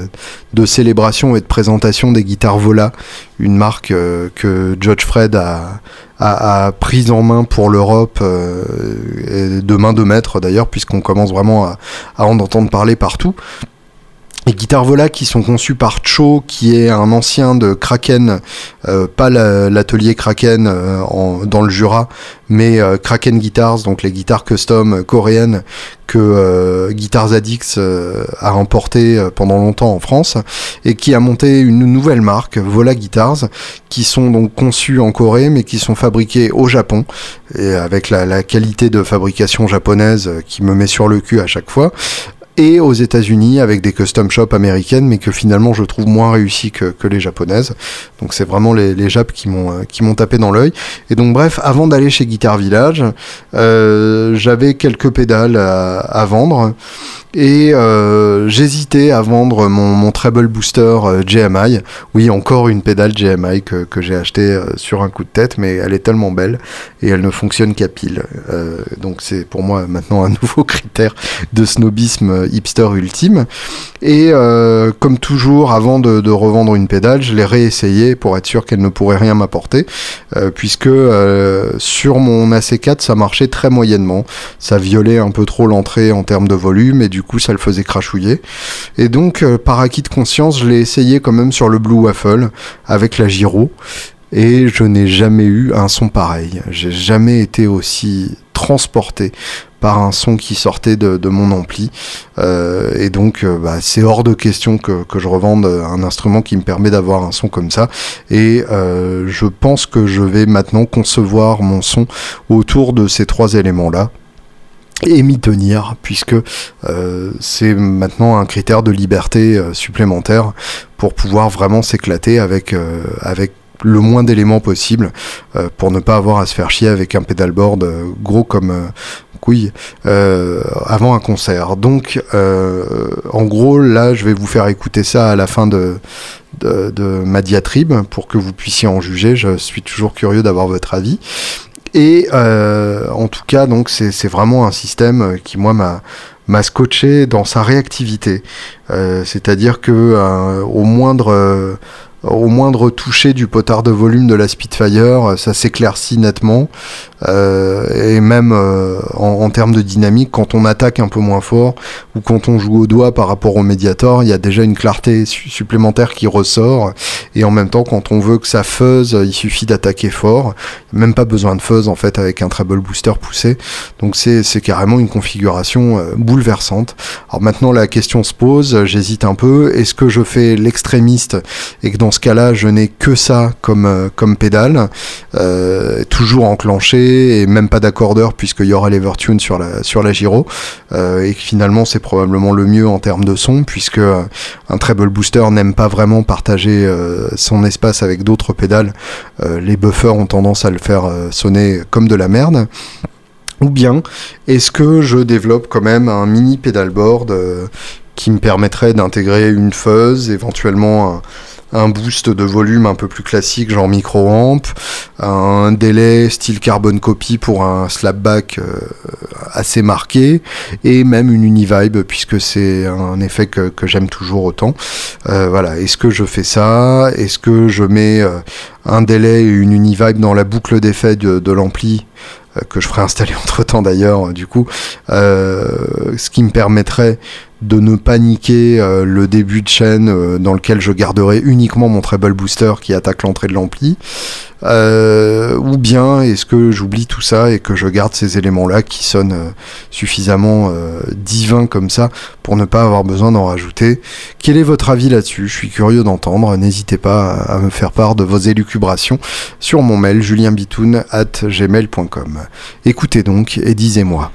de célébration et de présentation des guitares Vola, une marque euh, que Judge Fred a, a, a prise en main pour l'Europe, euh, de main de maître d'ailleurs, puisqu'on commence vraiment à, à en entendre parler partout. Les guitares Vola qui sont conçues par Cho, qui est un ancien de Kraken, euh, pas la, l'atelier Kraken euh, en, dans le Jura, mais euh, Kraken Guitars, donc les guitares custom coréennes que euh, Guitars Addicts euh, a importé euh, pendant longtemps en France, et qui a monté une nouvelle marque, Vola Guitars, qui sont donc conçues en Corée, mais qui sont fabriquées au Japon, et avec la, la qualité de fabrication japonaise euh, qui me met sur le cul à chaque fois, et aux États-Unis avec des custom shops américaines, mais que finalement je trouve moins réussies que, que les japonaises. Donc c'est vraiment les, les Japs qui m'ont qui m'ont tapé dans l'œil. Et donc bref, avant d'aller chez Guitar Village, euh, j'avais quelques pédales à, à vendre et euh, j'hésitais à vendre mon, mon treble booster G M I. Oui, encore une pédale G M I que, que j'ai achetée sur un coup de tête, mais elle est tellement belle et elle ne fonctionne qu'à pile. Euh, donc c'est pour moi maintenant un nouveau critère de snobisme hipster ultime. Et euh, comme toujours, avant de, de revendre une pédale, je l'ai réessayée pour être sûr qu'elle ne pourrait rien m'apporter, euh, puisque euh, sur mon A C quatre ça marchait très moyennement, ça violait un peu trop l'entrée en termes de volume et du coup ça le faisait crachouiller. Et donc euh, par acquis de conscience, je l'ai essayé quand même sur le Blue Waffle avec la gyro, et je n'ai jamais eu un son pareil. J'ai jamais été aussi transporté par un son qui sortait de, de mon ampli, euh, et donc euh, bah, c'est hors de question que, que je revende un instrument qui me permet d'avoir un son comme ça. Et euh, je pense que je vais maintenant concevoir mon son autour de ces trois éléments là et m'y tenir, puisque euh, c'est maintenant un critère de liberté euh, supplémentaire pour pouvoir vraiment s'éclater avec, euh, avec le moins d'éléments possible, euh, pour ne pas avoir à se faire chier avec un pédalboard euh, gros comme euh, couille euh, avant un concert. Donc euh, en gros là je vais vous faire écouter ça à la fin de, de, de ma diatribe pour que vous puissiez en juger. Je suis toujours curieux d'avoir votre avis. Et euh, en tout cas, donc c'est, c'est vraiment un système qui moi m'a m'a scotché dans sa réactivité, euh, c'est-à-dire que euh, au moindre euh, au moindre toucher du potard de volume de la Spitfire, ça s'éclaircit nettement, euh, et même euh, en, en termes de dynamique, quand on attaque un peu moins fort ou quand on joue au doigt par rapport au Mediator, il y a déjà une clarté su- supplémentaire qui ressort. Et en même temps, quand on veut que ça fuzz, il suffit d'attaquer fort, même pas besoin de fuzz en fait avec un treble booster poussé. Donc c'est, c'est carrément une configuration euh, bouleversante. Alors maintenant la question se pose, j'hésite un peu, est-ce que je fais l'extrémiste et que dans ce cas-là, je n'ai que ça comme, comme pédale, euh, toujours enclenché et même pas d'accordeur puisqu'il y aura l'EverTune sur la, sur la gyro, euh, et que finalement c'est probablement le mieux en termes de son, puisque un treble booster n'aime pas vraiment partager euh, son espace avec d'autres pédales, euh, les buffers ont tendance à le faire euh, sonner comme de la merde. Ou bien, est-ce que je développe quand même un mini pédalboard euh, qui me permettrait d'intégrer une fuzz, éventuellement un un boost de volume un peu plus classique, genre micro-amp, un délai style carbon copy pour un slapback euh, assez marqué, et même une univibe, puisque c'est un effet que, que j'aime toujours autant. Euh, voilà, est-ce que je fais ça ? Est-ce que je mets euh, un délai et une univibe dans la boucle d'effet de, de l'ampli ? Que je ferai installer entre temps d'ailleurs, du coup, euh, ce qui me permettrait de ne pas niquer euh, le début de chaîne euh, dans lequel je garderai uniquement mon treble booster qui attaque l'entrée de l'ampli, euh, ou bien est-ce que j'oublie tout ça et que je garde ces éléments-là qui sonnent euh, suffisamment euh, divins comme ça pour ne pas avoir besoin d'en rajouter. Quel est votre avis là-dessus ? Je suis curieux d'entendre, n'hésitez pas à me faire part de vos élucubrations sur mon mail julien bitoun arobase gmail point com. Écoutez donc et disez-moi.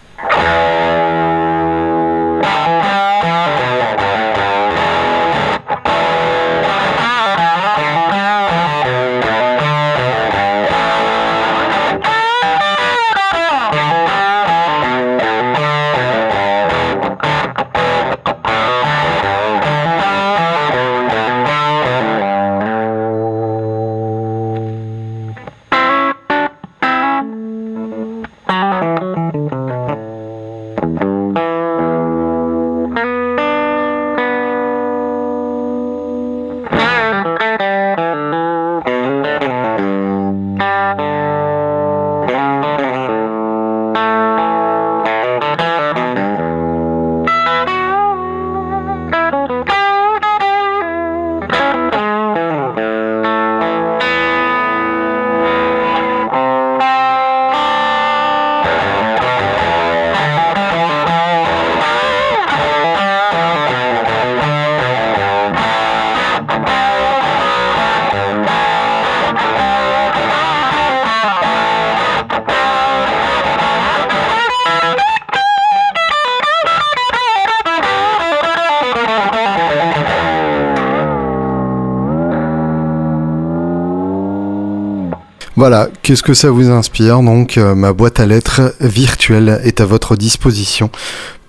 Voilà, qu'est-ce que ça vous inspire ? Donc, euh, ma boîte à lettres virtuelle est à votre disposition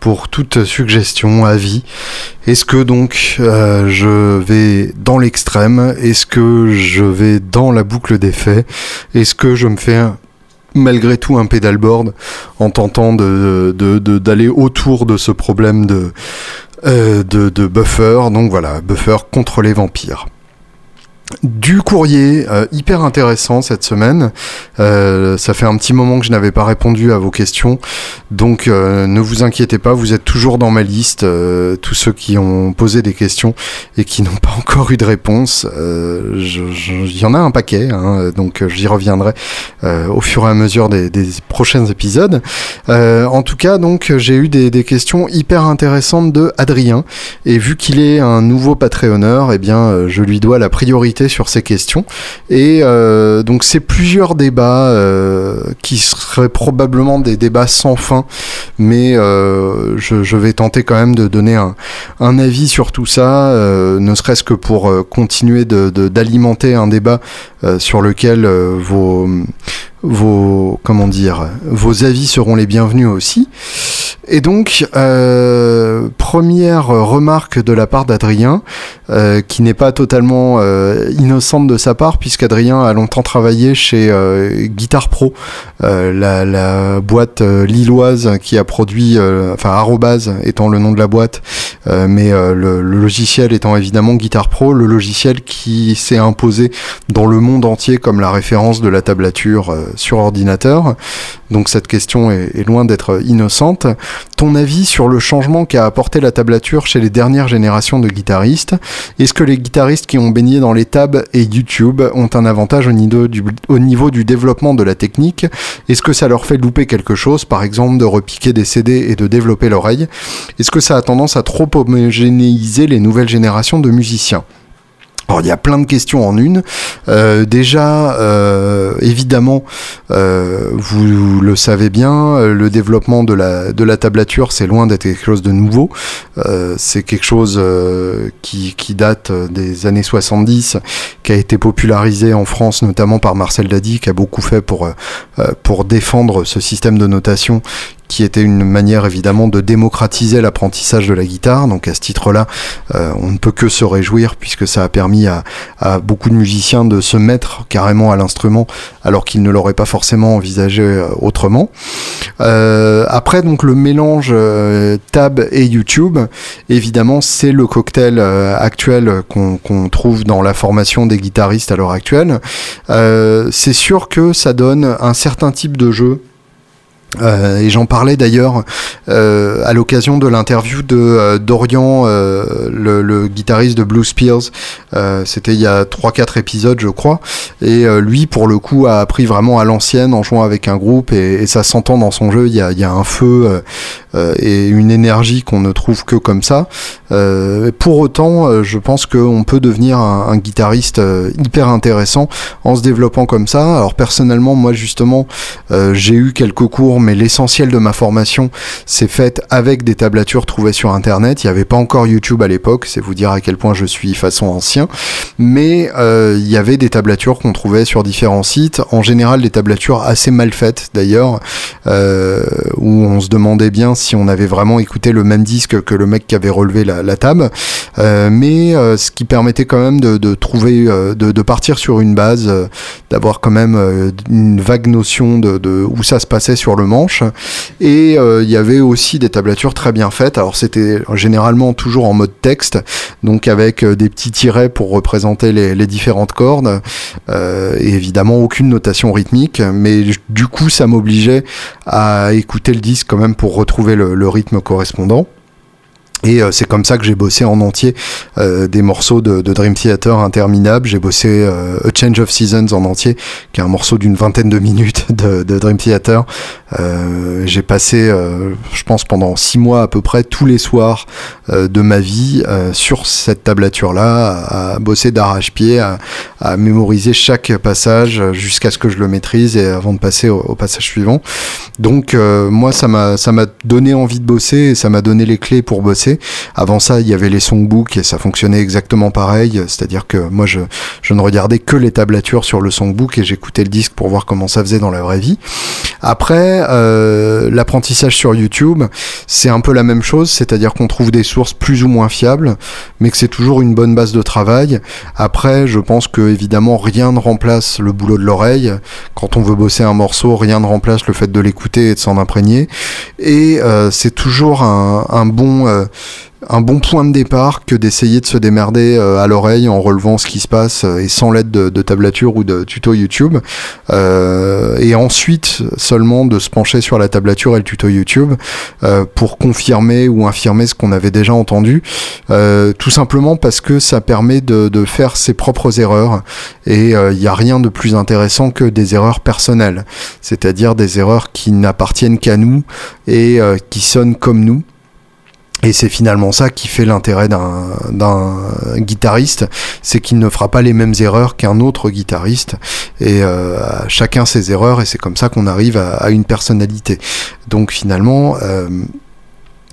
pour toute suggestion, avis. Est-ce que donc euh, je vais dans l'extrême ? Est-ce que je vais dans la boucle d'effet ? Est-ce que je me fais un... malgré tout un pédalboard en tentant de, de, de, d'aller autour de ce problème de, euh, de, de buffer ? Donc voilà, buffer contre les vampires. Du courrier, euh, hyper intéressant cette semaine, euh, ça fait un petit moment que je n'avais pas répondu à vos questions, donc euh, ne vous inquiétez pas, vous êtes toujours dans ma liste, euh, tous ceux qui ont posé des questions et qui n'ont pas encore eu de réponse, euh, je, je, y en a un paquet, hein, donc j'y reviendrai euh, au fur et à mesure des, des prochains épisodes. Euh, en tout cas, donc j'ai eu des, des questions hyper intéressantes de Adrien, et vu qu'il est un nouveau Patreonneur, eh bien je lui dois la priorité sur ces questions, et euh, donc c'est plusieurs débats euh, qui seraient probablement des débats sans fin, mais euh, je, je vais tenter quand même de donner un, un avis sur tout ça, euh, ne serait-ce que pour euh, continuer de, de, d'alimenter un débat euh, sur lequel euh, vos vos comment dire vos avis seront les bienvenus aussi. Et donc euh, première remarque de la part d'Adrien, euh, qui n'est pas totalement euh, innocente de sa part, puisqu'Adrien a longtemps travaillé chez euh, Guitar Pro, euh, la, la boîte euh, lilloise qui a produit, euh, enfin arrobase étant le nom de la boîte, euh, mais euh, le, le logiciel étant évidemment Guitar Pro, le logiciel qui s'est imposé dans le monde entier comme la référence de la tablature euh, sur ordinateur. Donc cette question est, est loin d'être innocente. Ton avis sur le changement qu'a apporté la tablature chez les dernières générations de guitaristes ? Est-ce que les guitaristes qui ont baigné dans les tabs et YouTube ont un avantage au niveau du, au niveau du développement de la technique ? Est-ce que ça leur fait louper quelque chose, par exemple de repiquer des C D et de développer l'oreille ? Est-ce que ça a tendance à trop homogénéiser les nouvelles générations de musiciens ? Alors, il y a plein de questions en une. Euh, déjà, euh, évidemment, euh, vous le savez bien, le développement de la de la tablature, c'est loin d'être quelque chose de nouveau. Euh, c'est quelque chose euh, qui qui date des années soixante-dix, qui a été popularisé en France notamment par Marcel Dady, qui a beaucoup fait pour euh, pour défendre ce système de notation, qui était une manière évidemment de démocratiser l'apprentissage de la guitare. Donc à ce titre-là, euh, on ne peut que se réjouir, puisque ça a permis à, à beaucoup de musiciens de se mettre carrément à l'instrument alors qu'ils ne l'auraient pas forcément envisagé autrement. Euh, après donc le mélange euh, tab et YouTube, évidemment c'est le cocktail euh, actuel qu'on, qu'on trouve dans la formation des guitaristes à l'heure actuelle. Euh, c'est sûr que ça donne un certain type de jeu. Euh, et j'en parlais d'ailleurs euh, à l'occasion de l'interview de euh, Dorian, euh, le, le guitariste de Blue Spears. Euh, c'était il y a trois quatre épisodes je crois, et euh, lui pour le coup a appris vraiment à l'ancienne en jouant avec un groupe, et, et ça s'entend dans son jeu. Il y a, il y a un feu euh, et une énergie qu'on ne trouve que comme ça. Euh, pour autant, je pense qu'on peut devenir un, un guitariste hyper intéressant en se développant comme ça. Alors personnellement, moi justement, euh, j'ai eu quelques cours, mais l'essentiel de ma formation s'est faite avec des tablatures trouvées sur internet. Il n'y avait pas encore YouTube à l'époque, c'est vous dire à quel point je suis façon ancien, mais euh, il y avait des tablatures qu'on trouvait sur différents sites, en général des tablatures assez mal faites d'ailleurs, euh, où on se demandait bien si on avait vraiment écouté le même disque que le mec qui avait relevé la, la table, euh, mais euh, ce qui permettait quand même de, de trouver euh, de, de partir sur une base, euh, d'avoir quand même euh, une vague notion de, de où ça se passait sur le manche. Et euh, il y avait aussi des tablatures très bien faites. Alors c'était généralement toujours en mode texte, donc avec euh, des petits tirets pour représenter les, les différentes cordes, euh, et évidemment aucune notation rythmique, mais du coup ça m'obligeait à écouter le disque quand même pour retrouver le, le rythme correspondant. Et c'est comme ça que j'ai bossé en entier euh, des morceaux de, de Dream Theater interminables. J'ai bossé euh, A Change of Seasons en entier, qui est un morceau d'une vingtaine de minutes de, de Dream Theater. Euh, j'ai passé, euh, je pense, pendant six mois à peu près, tous les soirs euh, de ma vie euh, sur cette tablature-là, à, à bosser d'arrache-pied, à, à mémoriser chaque passage jusqu'à ce que je le maîtrise et avant de passer au, au passage suivant. Donc euh, moi, ça m'a, ça m'a donné envie de bosser et ça m'a donné les clés pour bosser. Avant ça, il y avait les songbooks et ça fonctionnait exactement pareil, c'est-à-dire que moi je, je ne regardais que les tablatures sur le songbook et j'écoutais le disque pour voir comment ça faisait dans la vraie vie. Après, euh, l'apprentissage sur YouTube, c'est un peu la même chose, c'est-à-dire qu'on trouve des sources plus ou moins fiables, mais que c'est toujours une bonne base de travail. Après, je pense que évidemment rien ne remplace le boulot de l'oreille. Quand on veut bosser un morceau, rien ne remplace le fait de l'écouter et de s'en imprégner, et euh, c'est toujours un, un bon euh, un bon point de départ que d'essayer de se démerder à l'oreille en relevant ce qui se passe et sans l'aide de, de tablature ou de tuto YouTube, euh, et ensuite seulement de se pencher sur la tablature et le tuto YouTube euh, pour confirmer ou infirmer ce qu'on avait déjà entendu, euh, tout simplement parce que ça permet de, de faire ses propres erreurs, et il euh, n'y a rien de plus intéressant que des erreurs personnelles, c'est-à-dire des erreurs qui n'appartiennent qu'à nous et euh, qui sonnent comme nous. Et c'est finalement ça qui fait l'intérêt d'un, d'un guitariste, c'est qu'il ne fera pas les mêmes erreurs qu'un autre guitariste, et euh, chacun ses erreurs, et c'est comme ça qu'on arrive à, à une personnalité. Donc finalement, euh,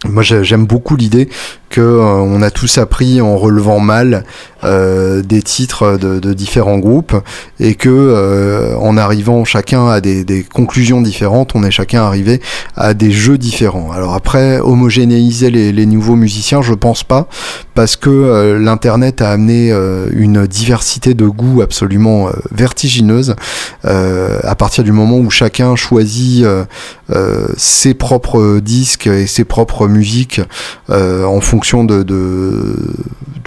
moi j'aime beaucoup l'idée que euh, on a tous appris en relevant mal euh, des titres de, de différents groupes, et que euh, en arrivant chacun à des, des conclusions différentes, on est chacun arrivé à des jeux différents. Alors après, homogénéiser les, les nouveaux musiciens, je pense pas, parce que euh, l'internet a amené euh, une diversité de goûts absolument euh, vertigineuse, euh, à partir du moment où chacun choisit euh, euh, ses propres disques et ses propres musiques euh, en fonction De, de,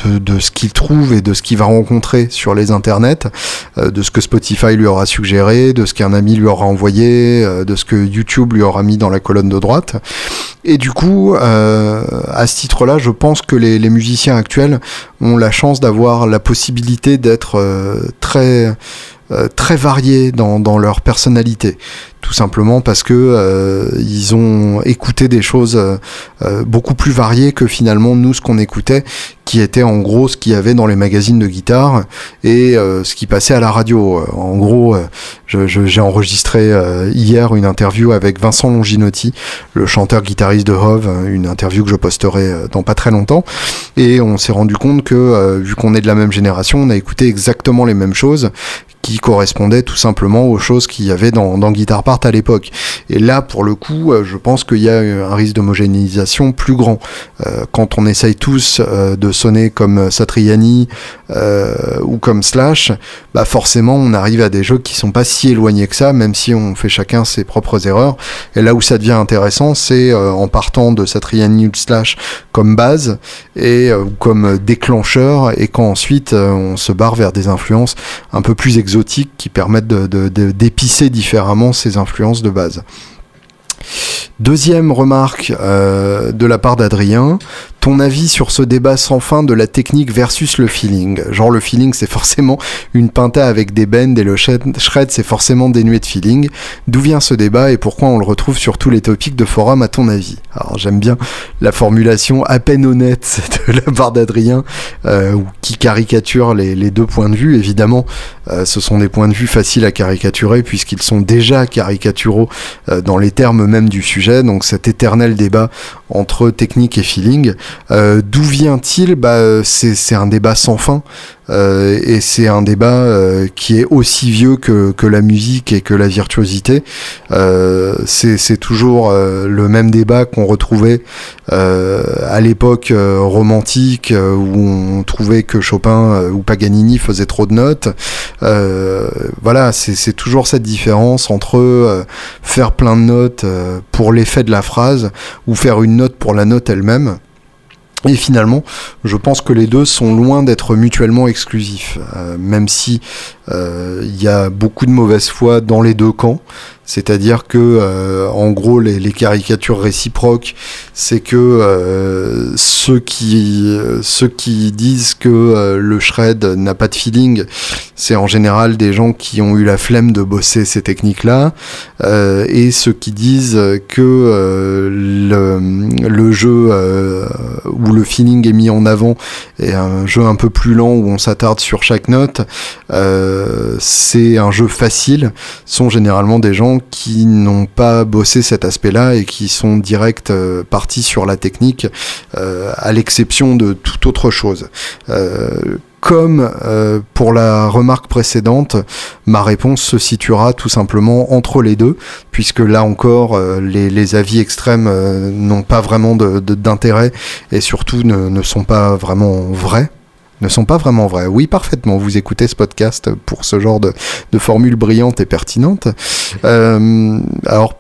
de, de ce qu'il trouve et de ce qu'il va rencontrer sur les internets, euh, de ce que Spotify lui aura suggéré, de ce qu'un ami lui aura envoyé, euh, de ce que YouTube lui aura mis dans la colonne de droite. Et du coup, euh, à ce titre-là, je pense que les, les musiciens actuels ont la chance d'avoir la possibilité d'être euh, très... très variés dans, dans leur personnalité, tout simplement parce que euh, ils ont écouté des choses euh, beaucoup plus variées que finalement nous ce qu'on écoutait, qui était en gros ce qu'il y avait dans les magazines de guitare et euh, ce qui passait à la radio. En gros, euh, je, je, j'ai enregistré euh, hier une interview avec Vincent Longinotti, le chanteur-guitariste de Hove, une interview que je posterai euh, dans pas très longtemps, et on s'est rendu compte que, euh, vu qu'on est de la même génération, on a écouté exactement les mêmes choses, qui correspondait tout simplement aux choses qu'il y avait dans, dans Guitar Part à l'époque. Et là, pour le coup, je pense qu'il y a un risque d'homogénéisation plus grand. Euh, quand on essaye tous euh, de sonner comme Satriani euh, ou comme Slash, bah forcément, on arrive à des jeux qui sont pas si éloignés que ça, même si on fait chacun ses propres erreurs. Et là où ça devient intéressant, c'est euh, en partant de Satriani ou de Slash comme base et euh, comme déclencheur, et quand ensuite euh, on se barre vers des influences un peu plus exotiques qui permettent de, de, de, d'épicer différemment ces influences de base. Deuxième remarque euh, de la part d'Adrien, ton avis sur ce débat sans fin de la technique versus le feeling. Genre le feeling c'est forcément une pinta avec des bends et le shred c'est forcément dénué de feeling. D'où vient ce débat et pourquoi on le retrouve sur tous les topics de forum à ton avis? Alors j'aime bien la formulation à peine honnête de la part d'Adrien euh, qui caricature les, les deux points de vue. Évidemment euh, ce sont des points de vue faciles à caricaturer puisqu'ils sont déjà caricaturaux euh, dans les termes même du sujet, donc cet éternel débat entre technique et feeling. Euh, d'où vient-il? Bah, c'est, c'est un débat sans fin euh, et c'est un débat euh, qui est aussi vieux que, que la musique et que la virtuosité. Euh, c'est, c'est toujours euh, le même débat qu'on retrouvait euh, à l'époque euh, romantique euh, où on trouvait que Chopin euh, ou Paganini faisaient trop de notes. Euh, voilà, c'est, c'est toujours cette différence entre euh, faire plein de notes euh, pour l'effet de la phrase ou faire une note pour la note elle-même. Et finalement, je pense que les deux sont loin d'être mutuellement exclusifs, euh, même si euh, y a beaucoup de mauvaise foi dans les deux camps. C'est-à-dire que, euh, en gros, les, les caricatures réciproques, c'est que euh, ceux qui ceux qui disent que euh, le shred n'a pas de feeling, c'est en général des gens qui ont eu la flemme de bosser ces techniques-là, euh, et ceux qui disent que euh, le, le jeu euh, où le feeling est mis en avant est un jeu un peu plus lent où on s'attarde sur chaque note, euh, c'est un jeu facile, sont généralement des gens qui n'ont pas bossé cet aspect-là et qui sont direct euh, partis sur la technique euh, à l'exception de toute autre chose. Euh, comme euh, pour la remarque précédente, ma réponse se situera tout simplement entre les deux, puisque là encore, euh, les, les avis extrêmes euh, n'ont pas vraiment de, de, d'intérêt et surtout ne, ne sont pas vraiment vrais. ne sont pas vraiment vrais. Oui, parfaitement, vous écoutez ce podcast pour ce genre de, de formules brillantes et pertinentes. Euh, alors,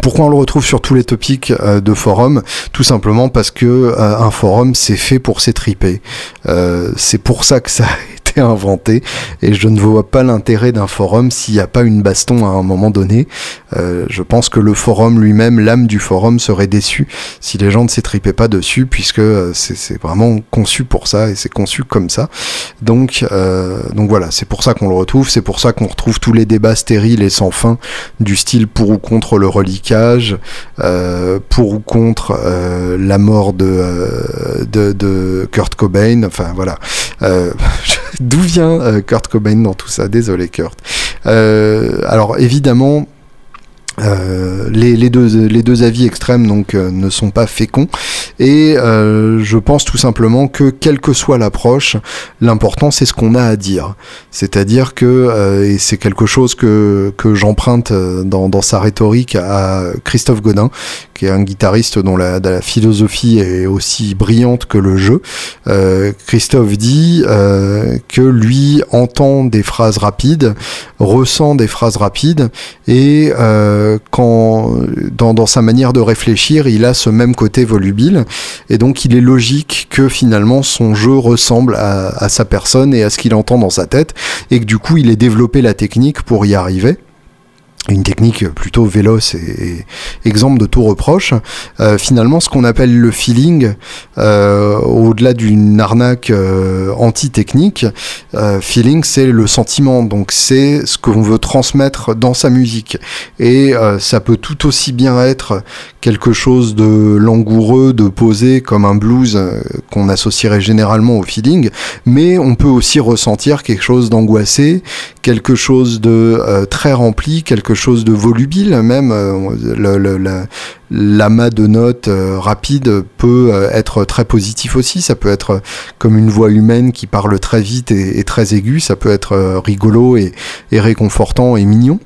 pourquoi on le retrouve sur tous les topics euh, de forum? Tout simplement parce que euh, un forum, c'est fait pour s'étriper. Euh, c'est pour ça que ça a été inventé, et je ne vois pas l'intérêt d'un forum s'il n'y a pas une baston à un moment donné. Euh, je pense que le forum lui-même, l'âme du forum, serait déçue si les gens ne s'étripaient pas dessus, puisque euh, c'est, c'est vraiment conçu pour ça, et c'est conçu comme ça. Donc, euh, donc voilà, c'est pour ça qu'on le retrouve, c'est pour ça qu'on retrouve tous les débats stériles et sans fin, du style pour ou contre le reliquat, Euh, pour ou contre euh, la mort de, euh, de, de Kurt Cobain, enfin voilà. Euh, d'où vient euh, Kurt Cobain dans tout ça? Désolé Kurt. Euh, alors évidemment, Euh, les, les, deux, les deux avis extrêmes donc euh, ne sont pas féconds et euh, je pense tout simplement que quelle que soit l'approche, l'important c'est ce qu'on a à dire, c'est-à-dire que euh, et c'est quelque chose que, que j'emprunte dans, dans sa rhétorique à Christophe Godin, qui est un guitariste dont la, la philosophie est aussi brillante que le jeu. euh, Christophe dit euh, que lui entend des phrases rapides, ressent des phrases rapides et euh, quand dans, dans sa manière de réfléchir, il a ce même côté volubile et donc il est logique que finalement son jeu ressemble à, à sa personne et à ce qu'il entend dans sa tête et que du coup il ait développé la technique pour y arriver. Une technique plutôt véloce et, et exemple de tout reproche. Euh, finalement, ce qu'on appelle le feeling, euh, au-delà d'une arnaque euh, anti-technique, euh, feeling, c'est le sentiment. Donc, c'est ce qu'on veut transmettre dans sa musique. Et euh, ça peut tout aussi bien être quelque chose de langoureux, de posé, comme un blues euh, qu'on associerait généralement au feeling. Mais on peut aussi ressentir quelque chose d'angoissé, quelque chose de euh, très rempli, quelque quelque chose de volubile, même le, le, le, l'amas de notes euh, rapide peut être très positif aussi. Ça peut être comme une voix humaine qui parle très vite et, et très aiguë, ça peut être rigolo et, et réconfortant et mignon.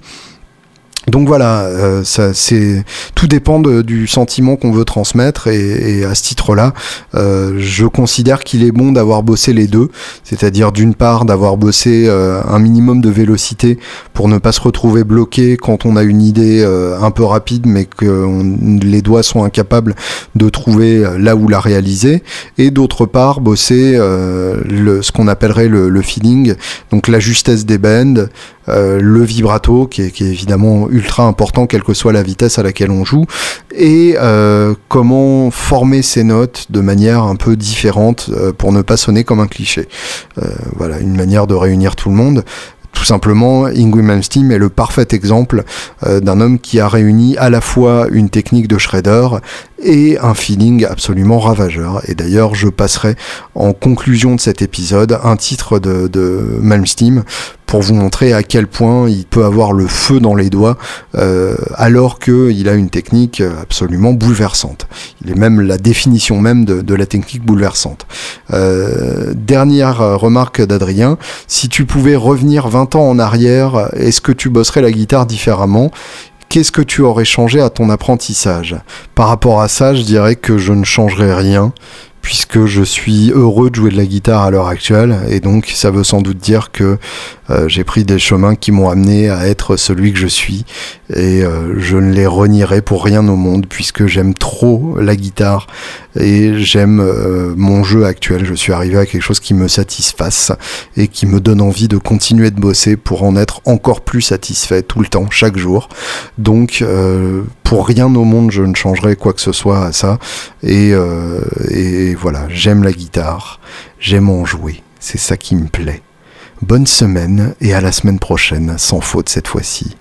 Donc voilà, euh, ça, c'est, tout dépend de, du sentiment qu'on veut transmettre, et, et à ce titre-là, euh, je considère qu'il est bon d'avoir bossé les deux, c'est-à-dire d'une part d'avoir bossé euh, un minimum de vélocité pour ne pas se retrouver bloqué quand on a une idée euh, un peu rapide, mais que on, les doigts sont incapables de trouver là où la réaliser, et d'autre part bosser euh, le, ce qu'on appellerait le, le feeling, donc la justesse des bends, Euh, le vibrato qui est, qui est évidemment ultra important quelle que soit la vitesse à laquelle on joue, et euh, comment former ces notes de manière un peu différente euh, pour ne pas sonner comme un cliché. Euh, voilà, une manière de réunir tout le monde. Tout simplement, Yngwie Malmsteen est le parfait exemple euh, d'un homme qui a réuni à la fois une technique de shredder et un feeling absolument ravageur. Et d'ailleurs, je passerai en conclusion de cet épisode un titre de, de Malmsteen pour vous montrer à quel point il peut avoir le feu dans les doigts euh, alors qu'il a une technique absolument bouleversante. Il est même la définition même de, de la technique bouleversante. Euh, dernière remarque d'Adrien, si tu pouvais revenir vingt ans en arrière, est-ce que tu bosserais la guitare différemment ? Qu'est-ce que tu aurais changé à ton apprentissage ? Par rapport à ça, je dirais que je ne changerais rien, puisque je suis heureux de jouer de la guitare à l'heure actuelle, et donc ça veut sans doute dire que euh, j'ai pris des chemins qui m'ont amené à être celui que je suis, et euh, je ne les renierai pour rien au monde, puisque j'aime trop la guitare, et j'aime euh, mon jeu actuel. Je suis arrivé à quelque chose qui me satisfasse, et qui me donne envie de continuer de bosser pour en être encore plus satisfait tout le temps, chaque jour. Donc, euh, pour rien au monde, je ne changerai quoi que ce soit à ça, et, euh, et voilà, j'aime la guitare, j'aime en jouer, c'est ça qui me plaît. Bonne semaine et à la semaine prochaine, sans faute cette fois-ci.